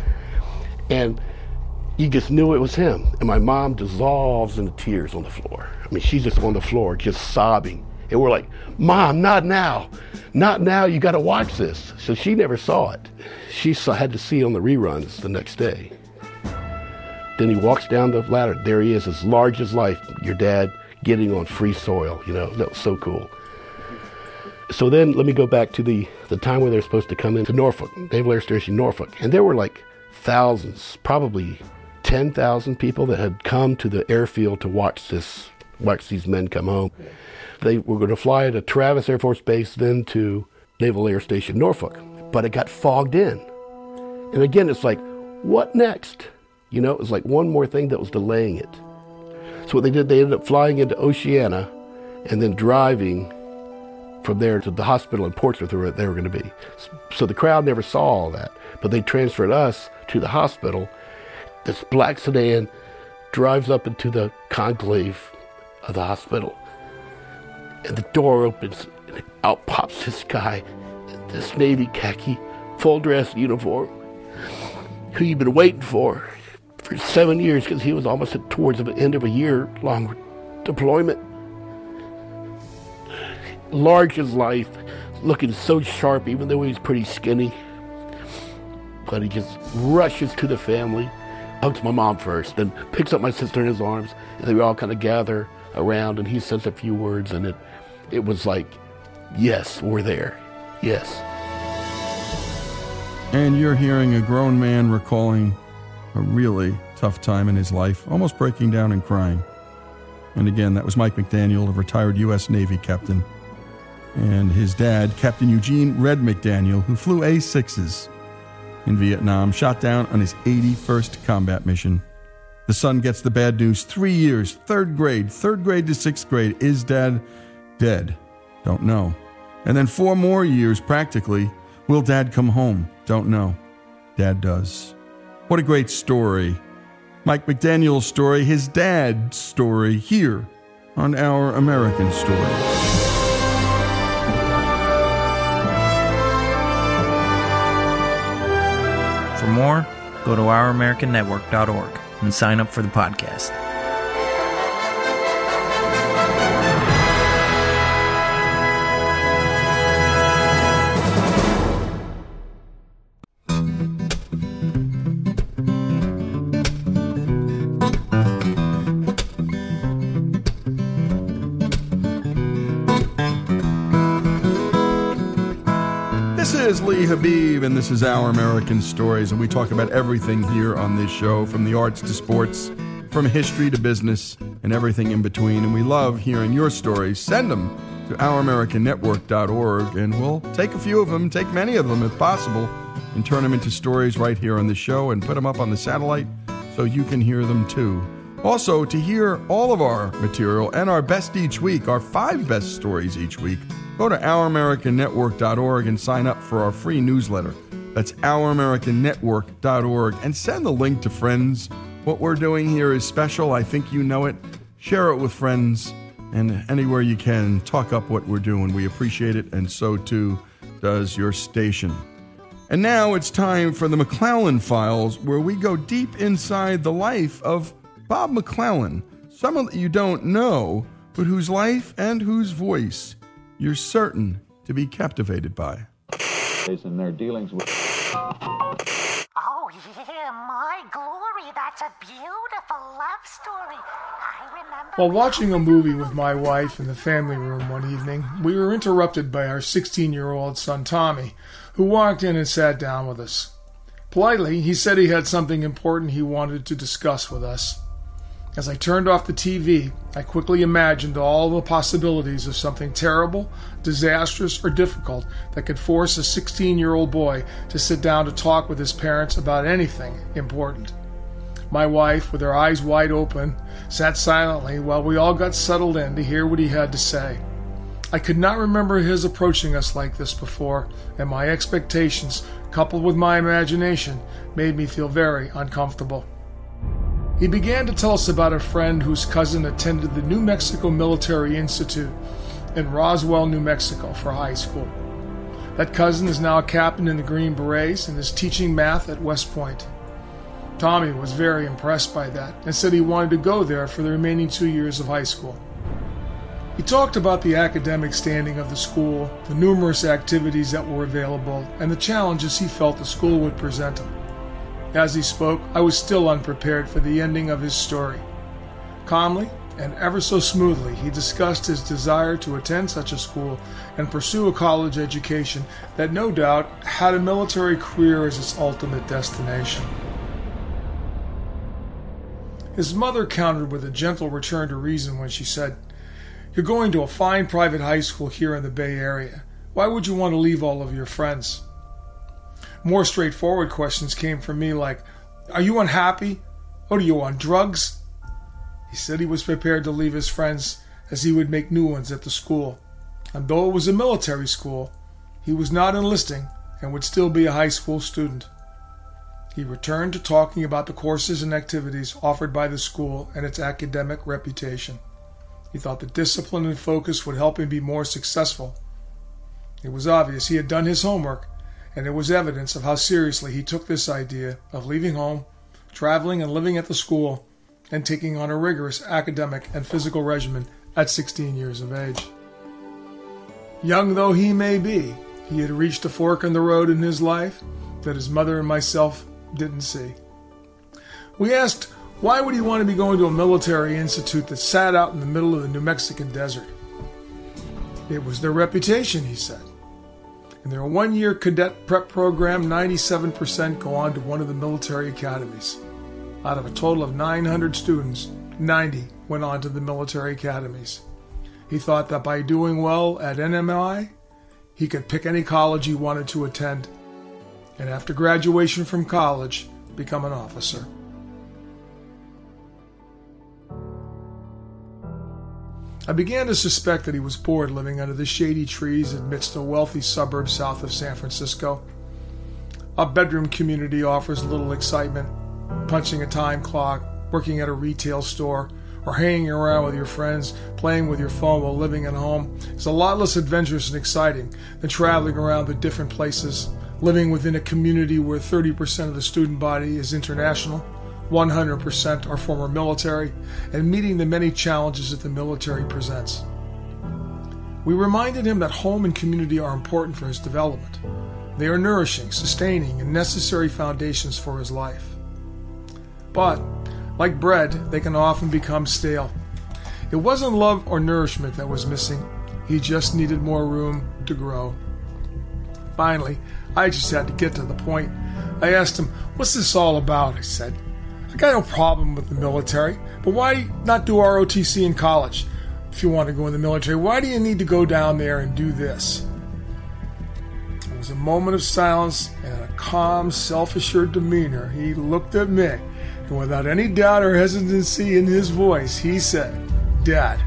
And you just knew it was him. And my mom dissolves into tears on the floor. I mean, she's just on the floor, just sobbing. And we're like, Mom, not now. Not now, you gotta watch this. So she never saw it. She saw, had to see it on the reruns the next day. Then he walks down the ladder. There he is, as large as life, your dad getting on free soil, you know, that was so cool. So then let me go back to the, the time when they're supposed to come into Norfolk, Naval Air Station Norfolk. And there were like thousands, probably ten thousand people that had come to the airfield to watch this, watch these men come home. They were going to fly to Travis Air Force Base, then to Naval Air Station Norfolk, but it got fogged in. And again, it's like, what next? You know, it was like one more thing that was delaying it. So what they did, they ended up flying into Oceana and then driving from there to the hospital in Portsmouth where they were going to be. So the crowd never saw all that, but they transferred us to the hospital. This black sedan drives up into the conclave of the hospital, and the door opens, and out pops this guy in this Navy khaki full-dress uniform, who you've been waiting for for seven years because he was almost at, towards the end of a year-long deployment. Large as life, looking so sharp, even though he's pretty skinny. But he just rushes to the family, hugs my mom first, then picks up my sister in his arms, and they all kind of gather around, and he says a few words, and it, it was like, yes, we're there, yes. and you're hearing a grown man recalling a really tough time in his life, almost breaking down and crying. And again, that was Mike McDaniel, a retired U S Navy captain, and his dad, Captain Eugene Red McDaniel, who flew A sixes in Vietnam, shot down on his eighty-first combat mission. The son gets the bad news. Three years, third grade, third grade to sixth grade. Is dad dead? Don't know. And then four more years, practically. Will dad come home? Don't know. Dad does. What a great story. Mike McDaniel's story, his dad's story, here on Our American Stories. For more, go to our american network dot org and sign up for the podcast. This is Lee Habib, and this is Our American Stories, and we talk about everything here on this show, from the arts to sports, from history to business, and everything in between. And we love hearing your stories. Send them to our american network dot org, and we'll take a few of them, take many of them if possible, and turn them into stories right here on the show and put them up on the satellite so you can hear them too. Also, to hear all of our material and our best each week, our five best stories each week, go to our american network dot org and sign up for our free newsletter. That's our american network dot org. And send the link to friends. What we're doing here is special. I think you know it. Share it with friends. And anywhere you can, talk up what we're doing. We appreciate it, and so too does your station. And now it's time for the McClellan Files, where we go deep inside the life of Bob McClellan. Someone that you don't know, but whose life and whose voice you're certain to be captivated by. ...in their dealings with... Oh, yeah, my glory, that's a beautiful love story. I remember... While watching a movie with my wife in the family room one evening, we were interrupted by our sixteen-year-old son, Tommy, who walked in and sat down with us. Politely, he said he had something important he wanted to discuss with us. As I turned off the T V, I quickly imagined all the possibilities of something terrible, disastrous, or difficult that could force a sixteen-year-old boy to sit down to talk with his parents about anything important. My wife, with her eyes wide open, sat silently while we all got settled in to hear what he had to say. I could not remember his approaching us like this before, and my expectations, coupled with my imagination, made me feel very uncomfortable. He began to tell us about a friend whose cousin attended the New Mexico Military Institute in Roswell, New Mexico, for high school. That cousin is now a captain in the Green Berets and is teaching math at West Point. Tommy was very impressed by that and said he wanted to go there for the remaining two years of high school. He talked about the academic standing of the school, the numerous activities that were available, and the challenges he felt the school would present him. As he spoke, I was still unprepared for the ending of his story. Calmly and ever so smoothly, he discussed his desire to attend such a school and pursue a college education that no doubt had a military career as its ultimate destination. His mother countered with a gentle return to reason when she said, "You're going to a fine private high school here in the Bay Area. Why would you want to leave all of your friends?" More straightforward questions came from me like, "Are you unhappy? Or are you on drugs?" He said he was prepared to leave his friends as he would make new ones at the school. And though it was a military school, he was not enlisting and would still be a high school student. He returned to talking about the courses and activities offered by the school and its academic reputation. He thought that discipline and focus would help him be more successful. It was obvious he had done his homework, and it was evidence of how seriously he took this idea of leaving home, traveling and living at the school, and taking on a rigorous academic and physical regimen at sixteen years of age. Young though he may be, he had reached a fork in the road in his life that his mother and myself didn't see. We asked, why would he want to be going to a military institute that sat out in the middle of the New Mexican desert? It was their reputation, he said. In their one-year cadet prep program, ninety-seven percent go on to one of the military academies. Out of a total of nine hundred students, ninety went on to the military academies. He thought that by doing well at N M I, he could pick any college he wanted to attend, and after graduation from college, become an officer. I began to suspect that he was bored living under the shady trees amidst a wealthy suburb south of San Francisco. A bedroom community offers little excitement. Punching a time clock, working at a retail store, or hanging around with your friends, playing with your phone while living at home is a lot less adventurous and exciting than traveling around the different places, living within a community where thirty percent of the student body is international, one hundred percent are former military, and meeting the many challenges that the military presents. We reminded him that home and community are important for his development. They are nourishing, sustaining, and necessary foundations for his life. But, like bread, they can often become stale. It wasn't love or nourishment that was missing. He just needed more room to grow. Finally, I just had to get to the point. I asked him, "What's this all about?" I said. "I got no problem with the military, but why not do R O T C in college? If you want to go in the military, why do you need to go down there and do this?" There was a moment of silence, and in a calm, self-assured demeanor, he looked at me, and without any doubt or hesitancy in his voice, he said, "Dad,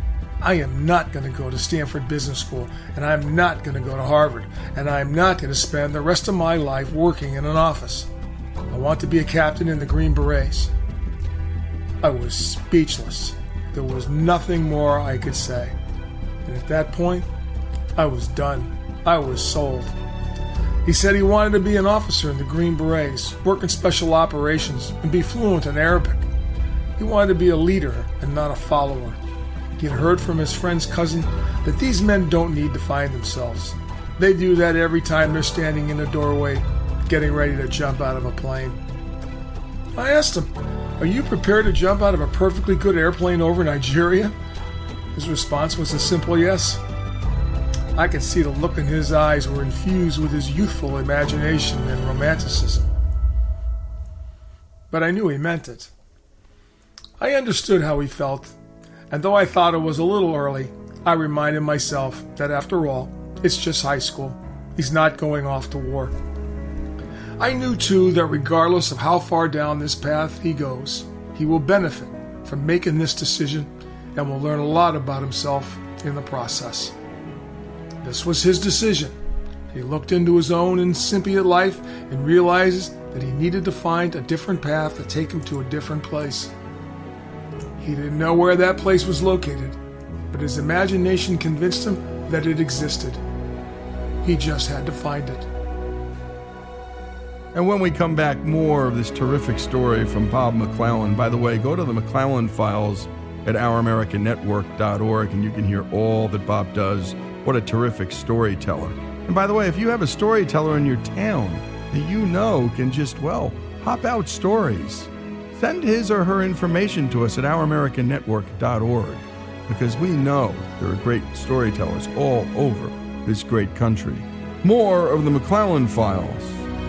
I am not going to go to Stanford Business School, and I'm not going to go to Harvard, and I'm not going to spend the rest of my life working in an office. I want to be a captain in the Green Berets." I was speechless. There was nothing more I could say. And at that point, I was done. I was sold. He said he wanted to be an officer in the Green Berets, work in special operations, and be fluent in Arabic. He wanted to be a leader and not a follower. He had heard from his friend's cousin that these men don't need to find themselves. They do that every time they're standing in a doorway, getting ready to jump out of a plane. I asked him, "Are you prepared to jump out of a perfectly good airplane over Nigeria?" His response was a simple yes. I could see the look in his eyes were infused with his youthful imagination and romanticism. But I knew he meant it. I understood how he felt, and though I thought it was a little early, I reminded myself that after all, it's just high school. He's not going off to war. I knew, too, that regardless of how far down this path he goes, he will benefit from making this decision and will learn a lot about himself in the process. This was his decision. He looked into his own incipient life and realized that he needed to find a different path to take him to a different place. He didn't know where that place was located, but his imagination convinced him that it existed. He just had to find it. And when we come back, more of this terrific story from Bob McClellan. By the way, go to the McClellan Files at our american network dot org, and you can hear all that Bob does. What a terrific storyteller. And by the way, if you have a storyteller in your town that you know can just, well, hop out stories, send his or her information to us at our american network dot org, because we know there are great storytellers all over this great country. More of the McClellan Files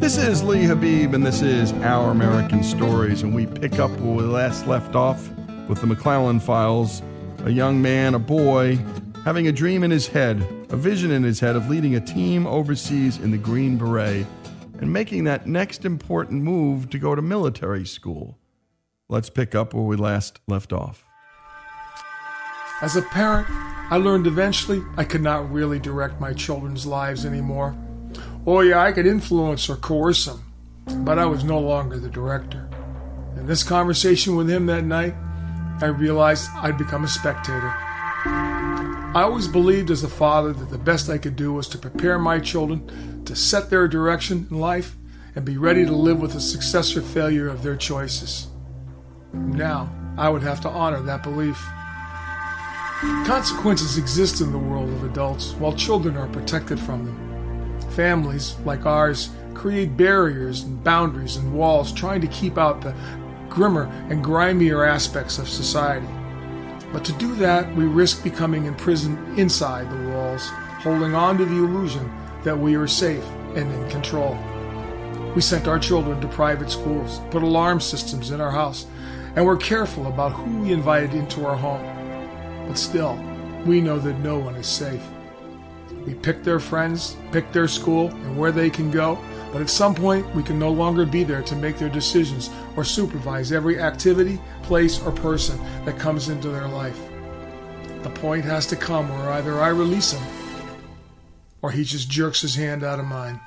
This is Lee Habib, and this is Our American Stories, and we pick up where we last left off with the McClellan Files. A young man, a boy, having a dream in his head, a vision in his head of leading a team overseas in the Green Beret and making that next important move to go to military school. Let's pick up where we last left off. As a parent, I learned eventually I could not really direct my children's lives anymore. Oh yeah, I could influence or coerce him, but I was no longer the director. In this conversation with him that night, I realized I'd become a spectator. I always believed as a father that the best I could do was to prepare my children to set their direction in life and be ready to live with the success or failure of their choices. Now, I would have to honor that belief. Consequences exist in the world of adults, while children are protected from them. Families, like ours, create barriers and boundaries and walls, trying to keep out the grimmer and grimier aspects of society. But to do that, we risk becoming imprisoned inside the walls, holding on to the illusion that we are safe and in control. We sent our children to private schools, put alarm systems in our house, and were careful about who we invited into our home. But still, we know that no one is safe. We pick their friends, pick their school, and where they can go, but at some point we can no longer be there to make their decisions or supervise every activity, place, or person that comes into their life. The point has to come where either I release him, or he just jerks his hand out of mine.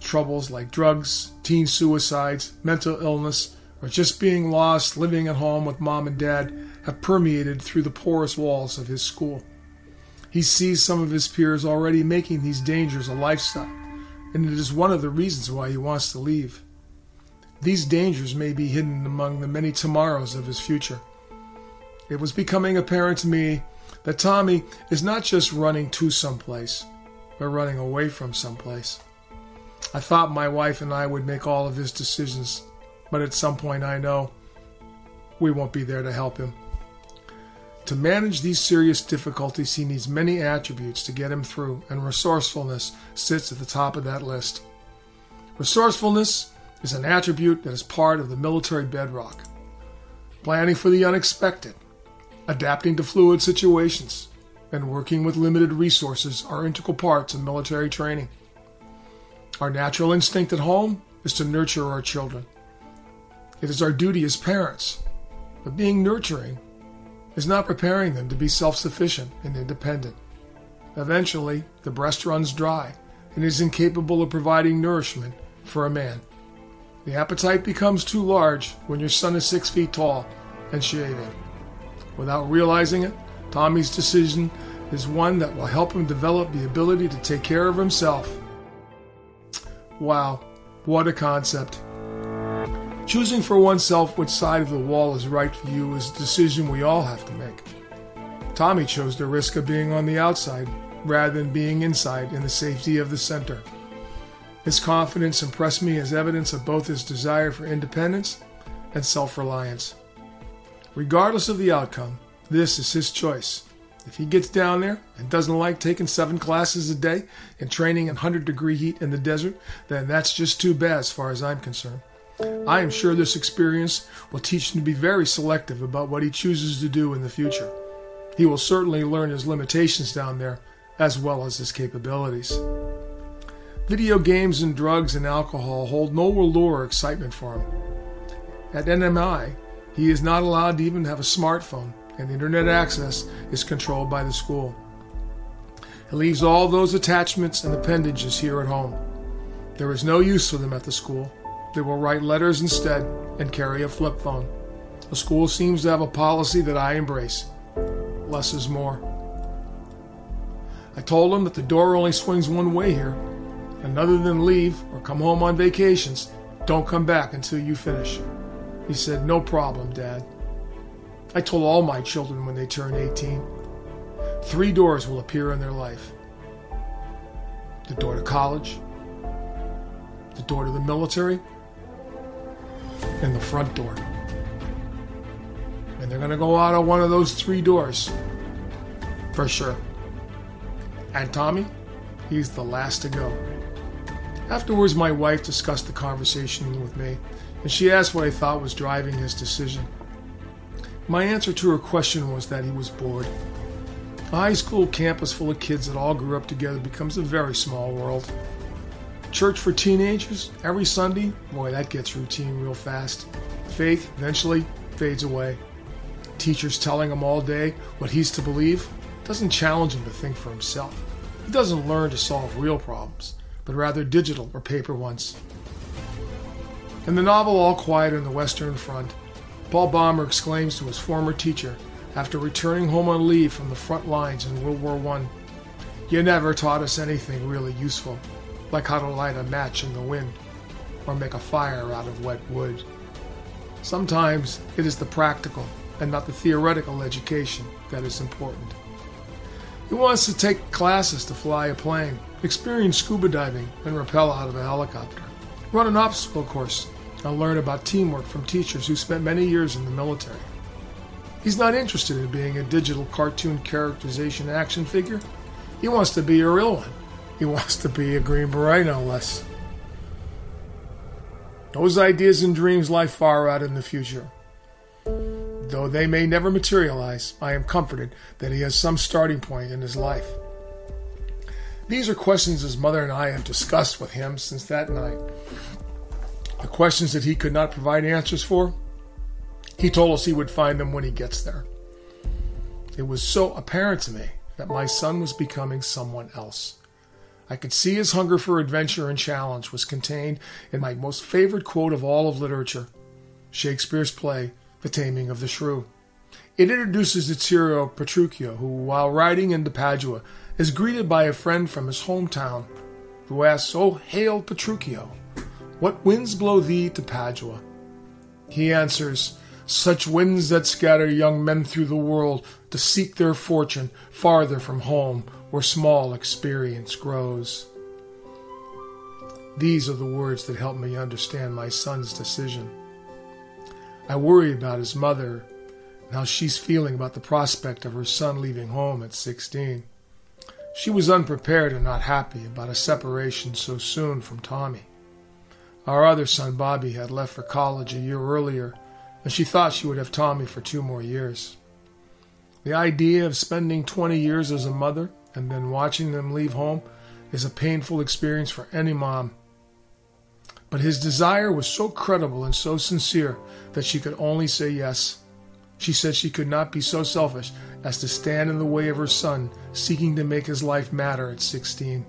Troubles like drugs, teen suicides, mental illness, or just being lost living at home with mom and dad have permeated through the porous walls of his school. He sees some of his peers already making these dangers a lifestyle, and it is one of the reasons why he wants to leave. These dangers may be hidden among the many tomorrows of his future. It was becoming apparent to me that Tommy is not just running to someplace, but running away from someplace. I thought my wife and I would make all of his decisions, but at some point I know we won't be there to help him. To manage these serious difficulties, he needs many attributes to get him through, and resourcefulness sits at the top of that list. Resourcefulness is an attribute that is part of the military bedrock. Planning for the unexpected, adapting to fluid situations, and working with limited resources are integral parts of military training. Our natural instinct at home is to nurture our children. It is our duty as parents, but being nurturing is not preparing them to be self-sufficient and independent. Eventually, the breast runs dry and is incapable of providing nourishment for a man. The appetite becomes too large when your son is six feet tall and shaving. Without realizing it, Tommy's decision is one that will help him develop the ability to take care of himself. Wow, what a concept. Choosing for oneself which side of the wall is right for you is a decision we all have to make. Tommy chose the risk of being on the outside rather than being inside in the safety of the center. His confidence impressed me as evidence of both his desire for independence and self-reliance. Regardless of the outcome, this is his choice. If he gets down there and doesn't like taking seven classes a day and training in one hundred degree heat in the desert, then that's just too bad as far as I'm concerned. I am sure this experience will teach him to be very selective about what he chooses to do in the future. He will certainly learn his limitations down there as well as his capabilities. Video games and drugs and alcohol hold no allure or excitement for him. At N M I, he is not allowed to even have a smartphone, and internet access is controlled by the school. It leaves all those attachments and appendages here at home. There is no use for them at the school. They will write letters instead and carry a flip phone. The school seems to have a policy that I embrace. Less is more. I told him that the door only swings one way here, and other than leave or come home on vacations, don't come back until you finish. He said, "No problem, Dad." I told all my children when they turn eighteen, three doors will appear in their life. The door to college, the door to the military, and the front door. And they're going to go out of one of those three doors, for sure. And Tommy, he's the last to go. Afterwards, my wife discussed the conversation with me, and she asked what I thought was driving his decision. My answer to her question was that he was bored. A high school campus full of kids that all grew up together becomes a very small world. Church for teenagers every Sunday, boy, that gets routine real fast. Faith eventually fades away. Teachers telling him all day what he's to believe doesn't challenge him to think for himself. He doesn't learn to solve real problems, but rather digital or paper ones. In the novel All Quiet on the Western Front, Paul Bäumer exclaims to his former teacher after returning home on leave from the front lines in World War One, "You never taught us anything really useful. like how to light a match in the wind or make a fire out of wet wood. Sometimes it is the practical and not the theoretical education that is important. He wants to take classes to fly a plane, experience scuba diving and rappel out of a helicopter, run an obstacle course, and learn about teamwork from teachers who spent many years in the military. He's not interested in being a digital cartoon characterization action figure. He wants to be a real one. He wants to be a Green Beret, no less. Those ideas and dreams lie far out in the future. Though they may never materialize, I am comforted that he has some starting point in his life. These are questions his mother and I have discussed with him since that night. The questions that he could not provide answers for, he told us he would find them when he gets there. It was so apparent to me that my son was becoming someone else. I could see his hunger for adventure and challenge was contained in my most favorite quote of all of literature, Shakespeare's play, The Taming of the Shrew. It introduces its hero, Petruchio, who, while riding into Padua, is greeted by a friend from his hometown, who asks, "O hail, Petruchio, what winds blow thee to Padua?" He answers, "Such winds that scatter young men through the world to seek their fortune farther from home, where small experience grows." These are the words that help me understand my son's decision. I worry about his mother and how she's feeling about the prospect of her son leaving home at sixteen. She was unprepared and not happy about a separation so soon from Tommy. Our other son, Bobby, had left for college a year earlier, and she thought she would have Tommy for two more years. The idea of spending twenty years as a mother and then watching them leave home is a painful experience for any mom. But his desire was so credible and so sincere that she could only say yes. She said she could not be so selfish as to stand in the way of her son seeking to make his life matter at sixteen.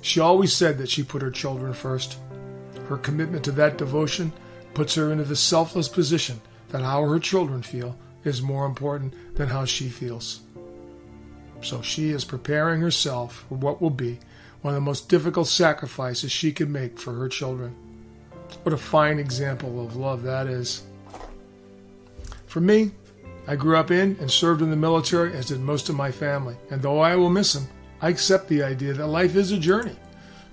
She always said that she put her children first. Her commitment to that devotion puts her into the selfless position that how her children feel is more important than how she feels. So she is preparing herself for what will be one of the most difficult sacrifices she can make for her children. What a fine example of love that is. For me, I grew up in and served in the military, as did most of my family. And though I will miss him, I accept the idea that life is a journey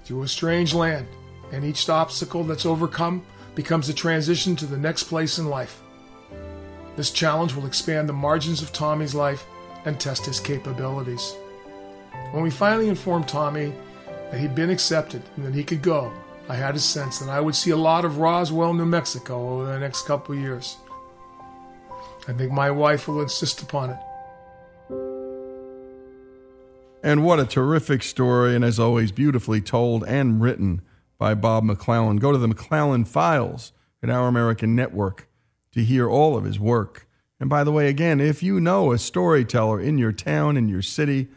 through a strange land, and each obstacle that's overcome becomes a transition to the next place in life. This challenge will expand the margins of Tommy's life and test his capabilities. When we finally informed Tommy that he'd been accepted and that he could go, I had a sense that I would see a lot of Roswell, New Mexico over the next couple of years. I think my wife will insist upon it. And what a terrific story, and as always, beautifully told and written by Bob McClellan. Go to the McClellan Files at Our American Network to hear all of his work. And by the way, again, if you know a storyteller in your town, in your city,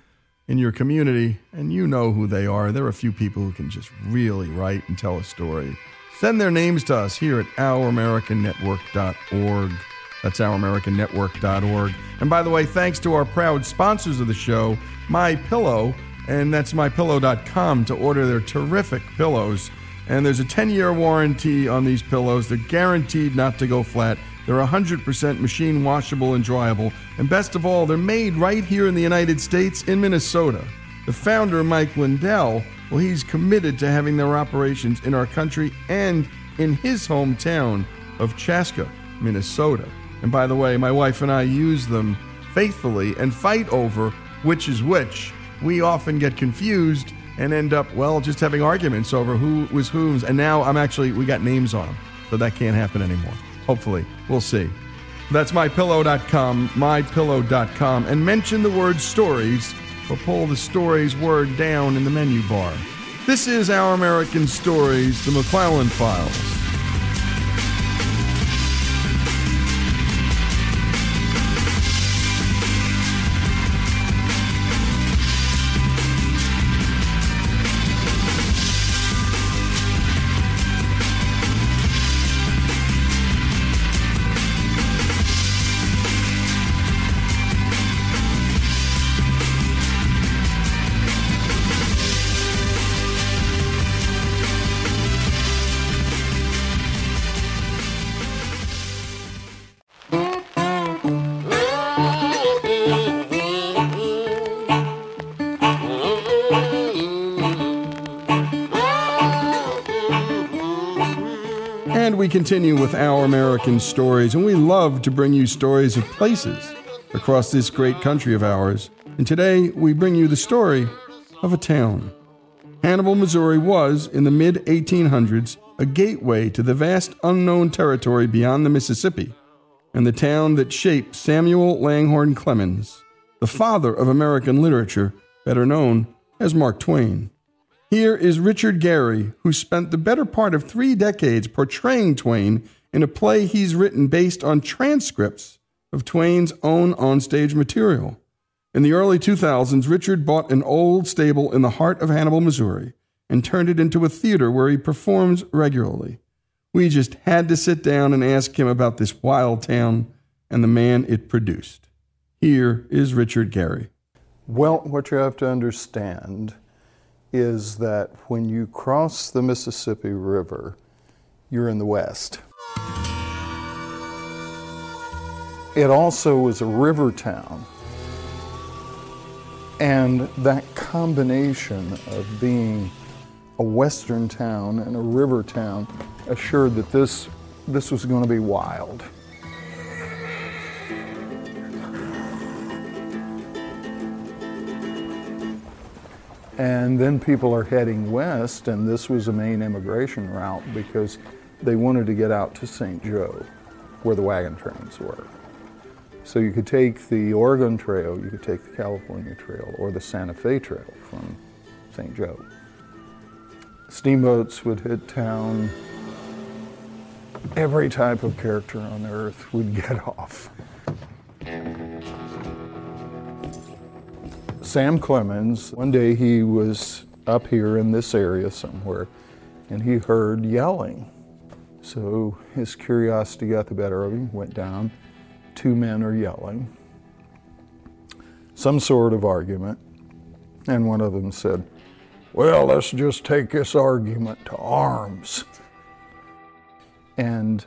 in your community, and you know who they are, there are a few people who can just really write and tell a story. Send their names to us here at our american network dot org. That's our american network dot org. And by the way, thanks to our proud sponsors of the show, MyPillow, and that's my pillow dot com to order their terrific pillows. And there's a ten-year warranty on these pillows. They're guaranteed not to go flat. They're one hundred percent machine washable and dryable. And best of all, they're made right here in the United States in Minnesota. The founder, Mike Lindell, well, he's committed to having their operations in our country and in his hometown of Chaska, Minnesota. And by the way, my wife and I use them faithfully and fight over which is which. We often get confused and end up, well, just having arguments over who was whose. And now I'm actually, we got names on them, so that can't happen anymore. Hopefully. We'll see. That's my pillow dot com, my pillow dot com. And mention the word stories, or pull the stories word down in the menu bar. This is Our American Stories, the McClellan Files. And we continue with Our American Stories, and we love to bring you stories of places across this great country of ours. And today we bring you the story of a town. Hannibal, Missouri was, in the mid eighteen hundreds, a gateway to the vast unknown territory beyond the Mississippi, and the town that shaped Samuel Langhorne Clemens, the father of American literature, better known as Mark Twain. Here is Richard Gary, who spent the better part of three decades portraying Twain in a play he's written based on transcripts of Twain's own onstage material. In the early two thousands, Richard bought an old stable in the heart of Hannibal, Missouri, and turned it into a theater where he performs regularly. We just had to sit down and ask him about this wild town and the man it produced. Here is Richard Gary. Well, what you have to understand is that when you cross the Mississippi River, you're in the West. It also was a river town. And that combination of being a western town and a river town assured that this, this was going to be wild. And then people are heading west, and this was a main immigration route because they wanted to get out to Saint Joe, where the wagon trains were. So you could take the Oregon Trail, you could take the California Trail, or the Santa Fe Trail from Saint Joe. Steamboats would hit town. Every type of character on earth would get off. Sam Clemens, one day he was up here in this area somewhere, and he heard yelling. So his curiosity got the better of him, went down. Two men are yelling, some sort of argument, and one of them said, well, let's just take this argument to arms. And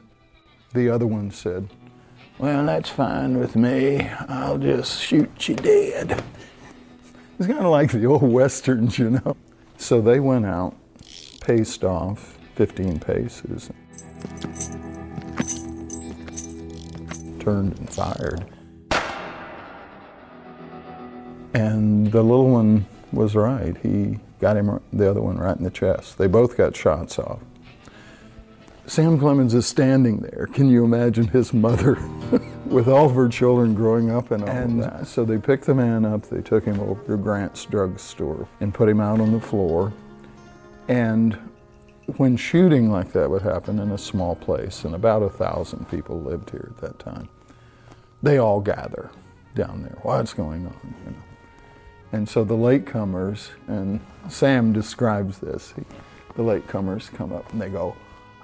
the other one said, well, that's fine with me. I'll just shoot you dead. It's kind of like the old westerns, you know. So they went out, paced off fifteen paces. Turned and fired. And the little one was right. He got him, the other one, right in the chest. They both got shots off. Sam Clemens is standing there. Can you imagine his mother with all of her children growing up and all and of that? So they picked the man up, they took him over to Grant's drugstore and put him out on the floor. And when shooting like that would happen in a small place, and about a thousand people lived here at that time, they all gather down there. What's going on? You know? And so the latecomers, and Sam describes this, he, the latecomers come up and they go,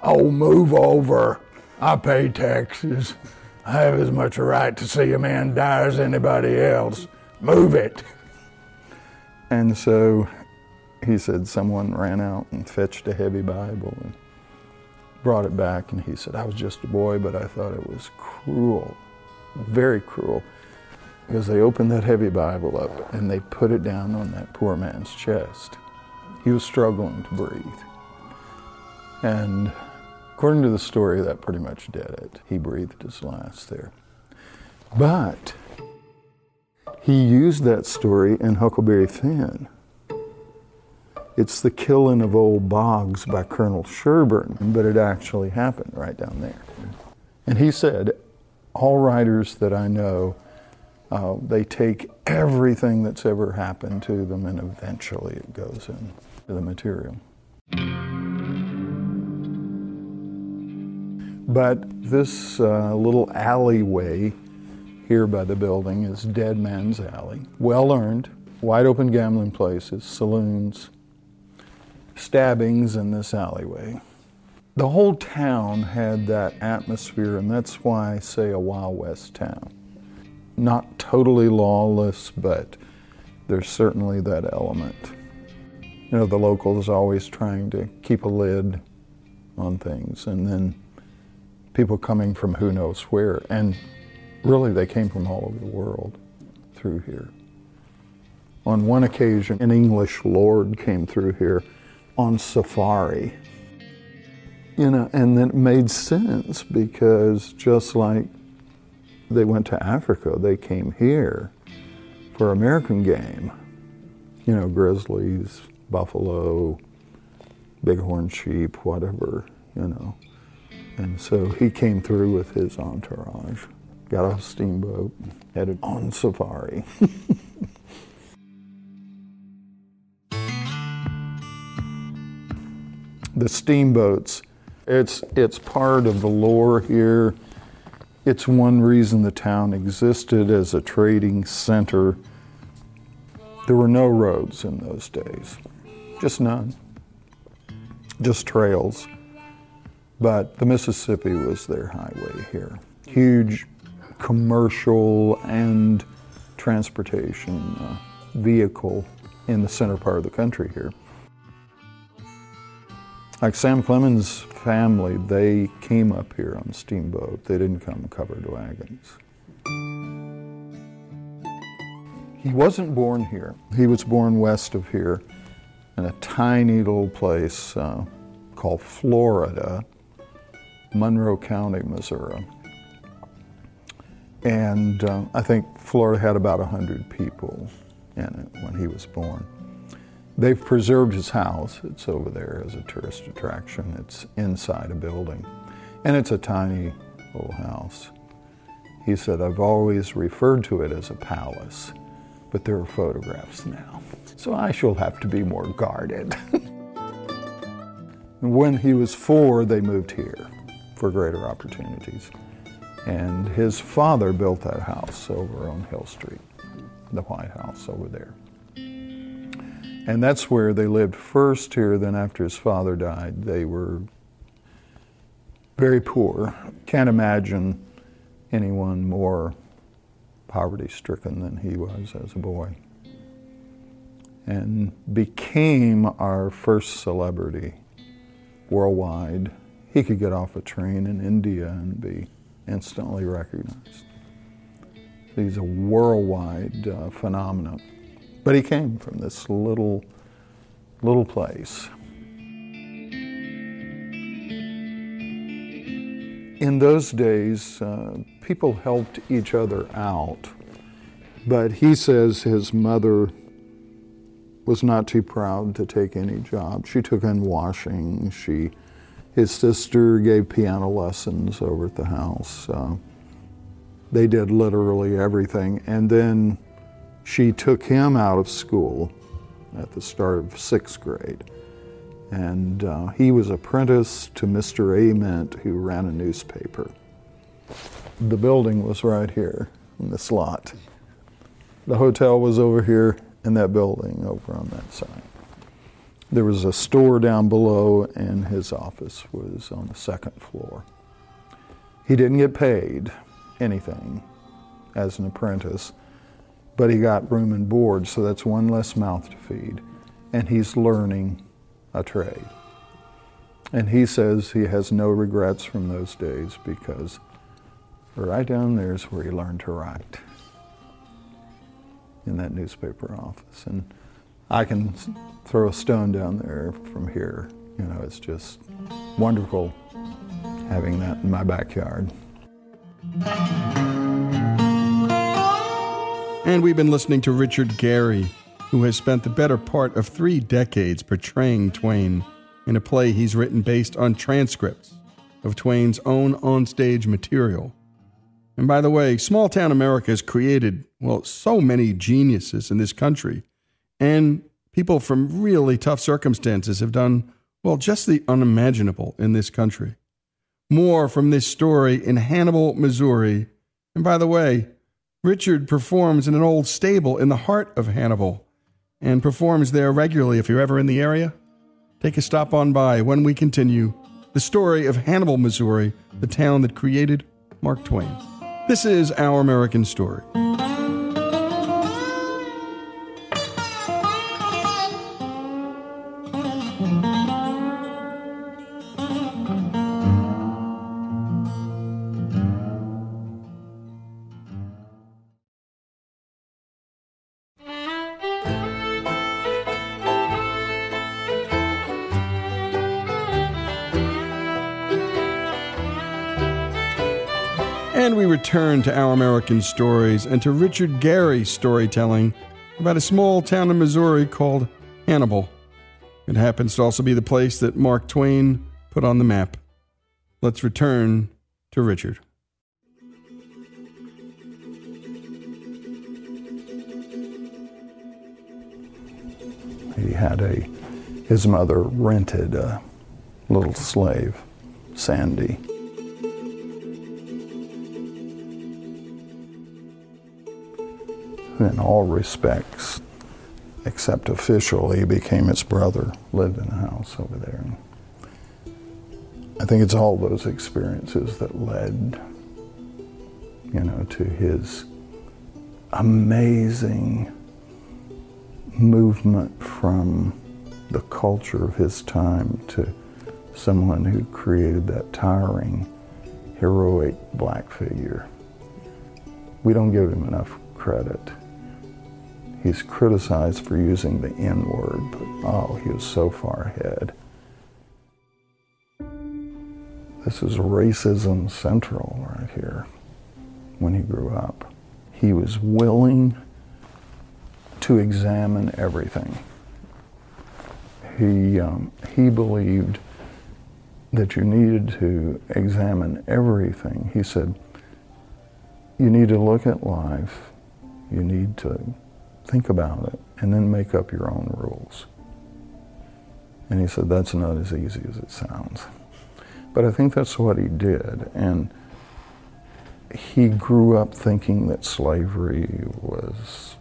oh, move over. I pay taxes. I have as much a right to see a man die as anybody else. Move it. And so he said someone ran out and fetched a heavy Bible and brought it back, and he said, I was just a boy, but I thought it was cruel, very cruel, because they opened that heavy Bible up and they put it down on that poor man's chest. He was struggling to breathe. And according to the story, that pretty much did it. He breathed his last there. But he used that story in Huckleberry Finn. It's the killing of old Boggs by Colonel Sherburne, but it actually happened right down there. And he said, all writers that I know, uh, they take everything that's ever happened to them, and eventually it goes into the material. But this uh, little alleyway here by the building is Dead Man's Alley. Well-earned, wide-open gambling places, saloons, stabbings in this alleyway. The whole town had that atmosphere, and that's why I say a Wild West town. Not totally lawless, but there's certainly that element. You know, the locals always trying to keep a lid on things, and then people coming from who knows where, and really they came from all over the world through here. On one occasion, an English lord came through here on safari. You know, and that made sense because just like they went to Africa, they came here for American game. You know, grizzlies, buffalo, bighorn sheep, whatever, you know. And so he came through with his entourage, got off a steamboat, headed on safari. The steamboats, it's it's part of the lore here. It's one reason the town existed as a trading center. There were no roads in those days, just none, just trails. But the Mississippi was their highway here. Huge commercial and transportation uh, vehicle in the center part of the country here. Like Sam Clemens' family, they came up here on steamboat. They didn't come covered wagons. He wasn't born here. He was born west of here in a tiny little place uh, called Florida, Monroe County, Missouri. And uh, I think Florida had about one hundred people in it when he was born. They've preserved his house. It's over there as a tourist attraction. It's inside a building. And it's a tiny little house. He said, I've always referred to it as a palace, but there are photographs now. So I shall have to be more guarded. When he was four, they moved here for greater opportunities. And his father built that house over on Hill Street, the White House over there. And that's where they lived first here, then after his father died, they were very poor. Can't imagine anyone more poverty-stricken than he was as a boy. And became our first celebrity worldwide. He could get off a train in India and be instantly recognized. He's a worldwide uh, phenomenon. But he came from this little, little place. In those days, uh, people helped each other out, but he says his mother was not too proud to take any job. She took in washing. She, his sister gave piano lessons over at the house. Uh, they did literally everything, and then she took him out of school at the start of sixth grade. And uh, he was apprenticed to Mister Ament, who ran a newspaper. The building was right here in this lot. The hotel was over here in that building over on that side. There was a store down below, and his office was on the second floor. He didn't get paid anything as an apprentice, but he got room and board, so that's one less mouth to feed. And he's learning a trade. And he says he has no regrets from those days because right down there is where he learned to write, in that newspaper office. And I can throw a stone down there from here. You know, it's just wonderful having that in my backyard. And we've been listening to Richard Gary, who has spent the better part of three decades portraying Twain in a play he's written based on transcripts of Twain's own onstage material. And by the way, small town America has created, well, so many geniuses in this country, and people from really tough circumstances have done, well, just the unimaginable in this country. More from this story in Hannibal, Missouri. And by the way, Richard performs in an old stable in the heart of Hannibal and performs there regularly. If you're ever in the area, take a stop on by when we continue the story of Hannibal, Missouri, the town that created Mark Twain. This is Our American Story. And we return to Our American Stories and to Richard Gary's storytelling about a small town in Missouri called Hannibal. It happens to also be the place that Mark Twain put on the map. Let's return to Richard. He had a, his mother rented a little slave, Sandy. In all respects, except official, he became his brother, lived in a house over there. I think it's all those experiences that led, you know, to his amazing movement from the culture of his time to someone who created that towering, heroic black figure. We don't give him enough credit. He's criticized for using the N-word, but oh, he was so far ahead. This is racism central right here when he grew up. He was willing to examine everything. He, um, he believed that you needed to examine everything. He said, you need to look at life, you need to think about it, and then make up your own rules. And he said, that's not as easy as it sounds. But I think that's what he did. And he grew up thinking that slavery was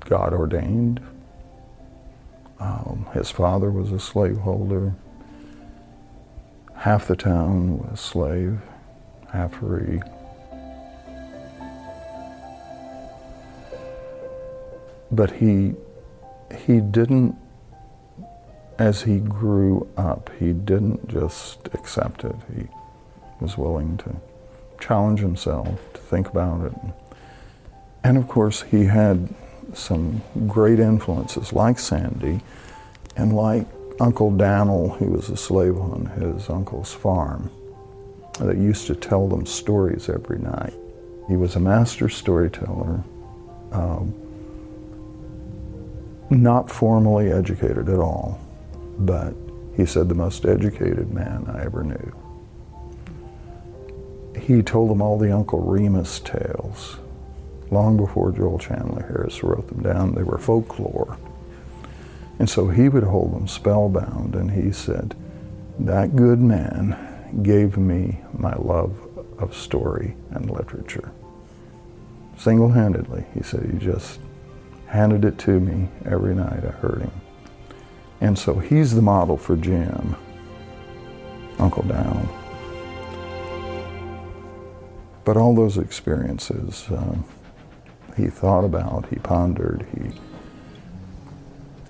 God-ordained. Um, his father was a slaveholder. Half the town was slave, half free. But he, he didn't, as he grew up, he didn't just accept it. He was willing to challenge himself, to think about it. And of course, he had some great influences like Sandy and like Uncle Dan'l, who was a slave on his uncle's farm, that used to tell them stories every night. He was a master storyteller, um, not formally educated at all, but he said the most educated man I ever knew. He told them all the Uncle Remus tales long before Joel Chandler Harris wrote them down. They were folklore. And so he would hold them spellbound, and he said, that good man gave me my love of story and literature. Single-handedly, he said, he just handed it to me every night. I heard him. And so he's the model for Jim, Uncle Dan'l. But all those experiences, uh, he thought about, he pondered, he...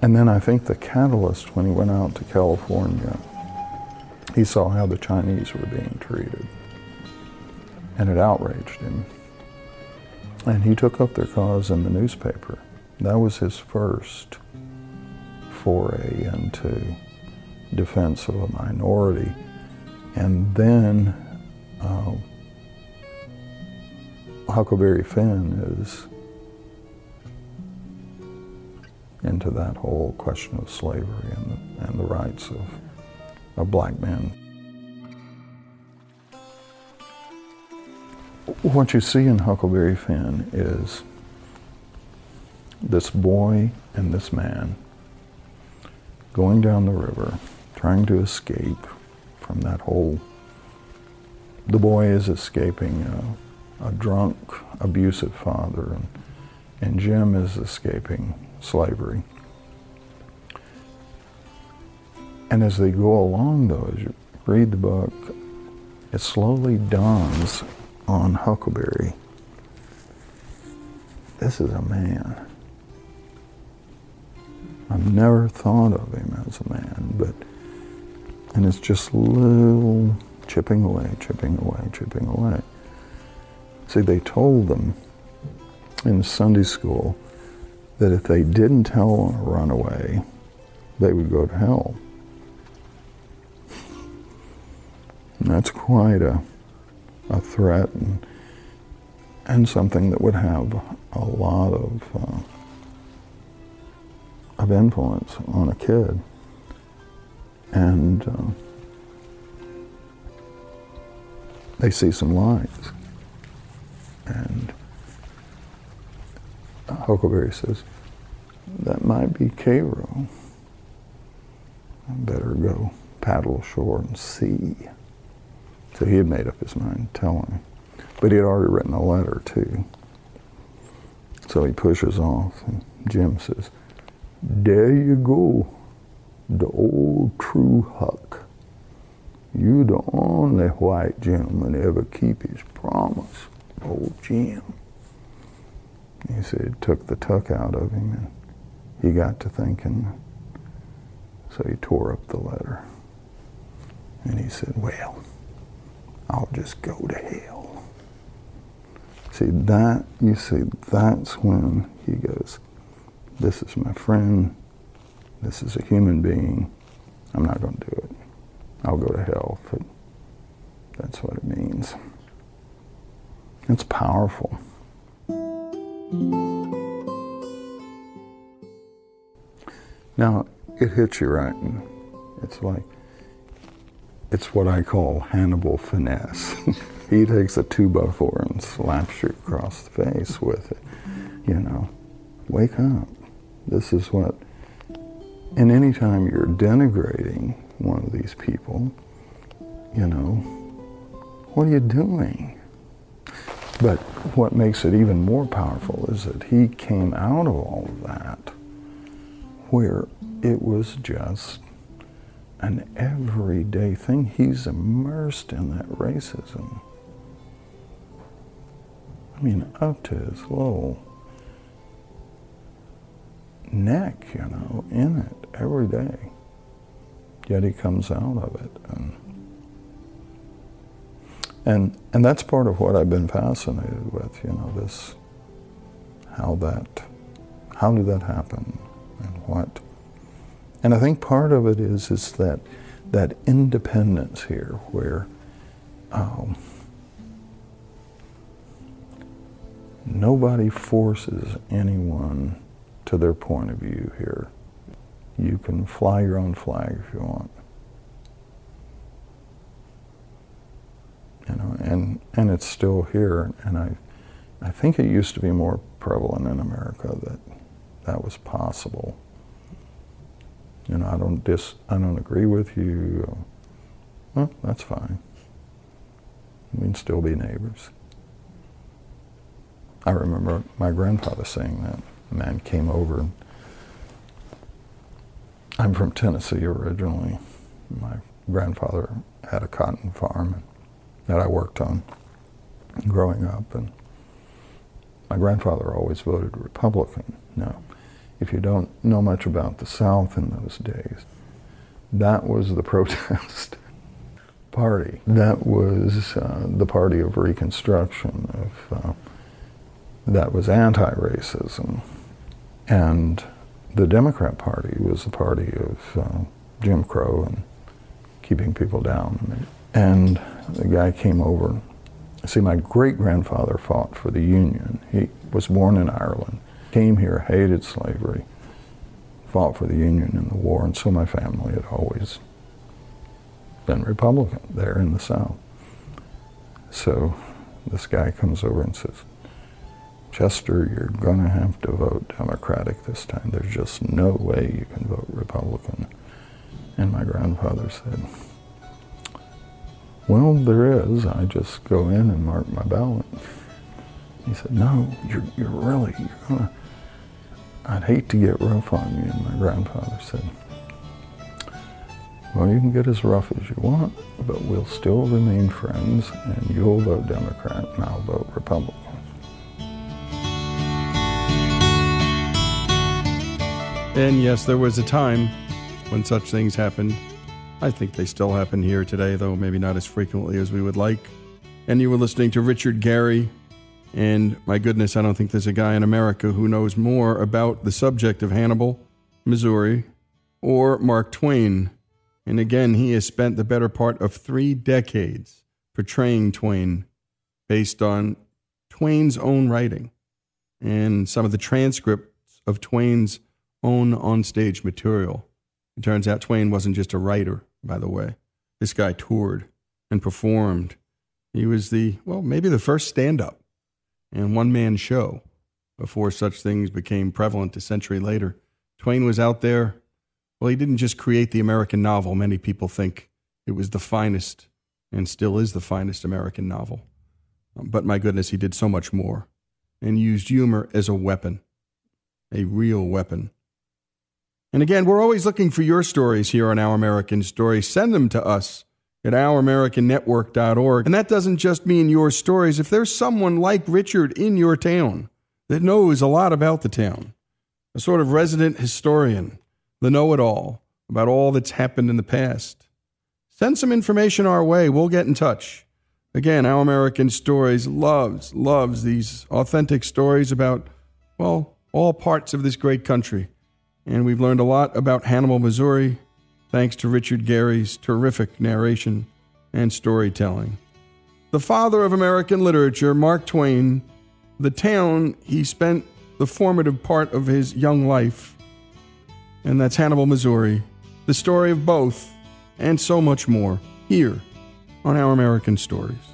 And then I think the catalyst, when he went out to California, he saw how the Chinese were being treated. And it outraged him. And he took up their cause in the newspaper. That was his first foray into defense of a minority. And then uh, Huckleberry Finn is into that whole question of slavery and the, and the rights of, of black men. What you see in Huckleberry Finn is this boy and this man going down the river, trying to escape from that whole... The boy is escaping a, a drunk, abusive father, and, and Jim is escaping slavery. And as they go along, though, as you read the book, it slowly dawns on Huckleberry, this is a man. I've never thought of him as a man, but, and it's just little chipping away, chipping away, chipping away. See, they told them in Sunday school that if they didn't tell on a runaway, they would go to hell. And that's quite a, a threat, and and something that would have a lot of uh, of influence on a kid. And uh, they see some lines. And Huckleberry says, "That might be Cairo. I better go paddle ashore and see." So he had made up his mind, tell him. But he had already written a letter, too. So he pushes off, and Jim says, "There you go, the old true Huck. You the only white gentleman to ever keep his promise, old Jim." He said it took the tuck out of him, and he got to thinking, so he tore up the letter. And he said, "Well, I'll just go to hell." See, that, you see, that's when he goes, this is my friend, this is a human being, I'm not going to do it. I'll go to hell, but that's what it means. It's powerful. Now, it hits you right. It's like, it's what I call Hannibal finesse. He takes a two-by-four and slaps you across the face with it. You know, wake up. This is what, and any time you're denigrating one of these people, you know, what are you doing? But what makes it even more powerful is that he came out of all of that where it was just an everyday thing. He's immersed in that racism. I mean, up to his little neck, you know, in it every day. Yet he comes out of it. And And and that's part of what I've been fascinated with, you know, this, how that, how did that happen, and what? And I think part of it is is that that independence here, where um, nobody forces anyone to their point of view here. You can fly your own flag if you want. You know, and, and it's still here, and I I think it used to be more prevalent in America that that was possible. You know, I don't dis I don't agree with you. Well, that's fine. We can still be neighbors. I remember my grandfather saying that. A man came over. And I'm from Tennessee originally. My grandfather had a cotton farm that I worked on growing up, and my grandfather always voted Republican. Now, if you don't know much about the South in those days, that was the protest party. That was uh, the party of Reconstruction, of uh, that was anti-racism. And the Democrat Party was the party of uh, Jim Crow and keeping people down. I mean, and the guy came over. See, my great-grandfather fought for the Union. He was born in Ireland, came here, hated slavery, fought for the Union in the war, and so my family had always been Republican there in the South. So this guy comes over and says, "Chester, you're gonna have to vote Democratic this time. There's just no way you can vote Republican." And my grandfather said, "Well, there is. I just go in and mark my ballot." He said, "No, you're you're really, you're gonna, I'd hate to get rough on you." And my grandfather said, "Well, you can get as rough as you want, but we'll still remain friends, and you'll vote Democrat and I'll vote Republican." And yes, there was a time when such things happened. I think they still happen here today, though maybe not as frequently as we would like. And you were listening to Richard Gary. And my goodness, I don't think there's a guy in America who knows more about the subject of Hannibal, Missouri, or Mark Twain. And again, he has spent the better part of three decades portraying Twain based on Twain's own writing and some of the transcripts of Twain's own onstage material. It turns out Twain wasn't just a writer, by the way. This guy toured and performed. He was the, well, maybe the first stand-up and one-man show before such things became prevalent a century later. Twain was out there. Well, he didn't just create the American novel. Many people think it was the finest and still is the finest American novel. But my goodness, he did so much more and used humor as a weapon, a real weapon. And again, we're always looking for your stories here on Our American Stories. Send them to us at our american network dot org. And that doesn't just mean your stories. If there's someone like Richard in your town that knows a lot about the town, a sort of resident historian, the know-it-all about all that's happened in the past, send some information our way. We'll get in touch. Again, Our American Stories loves, loves these authentic stories about, well, all parts of this great country. And we've learned a lot about Hannibal, Missouri, thanks to Richard Gary's terrific narration and storytelling. The father of American literature, Mark Twain, the town he spent the formative part of his young life, and that's Hannibal, Missouri. The story of both, and so much more, here on Our American Stories.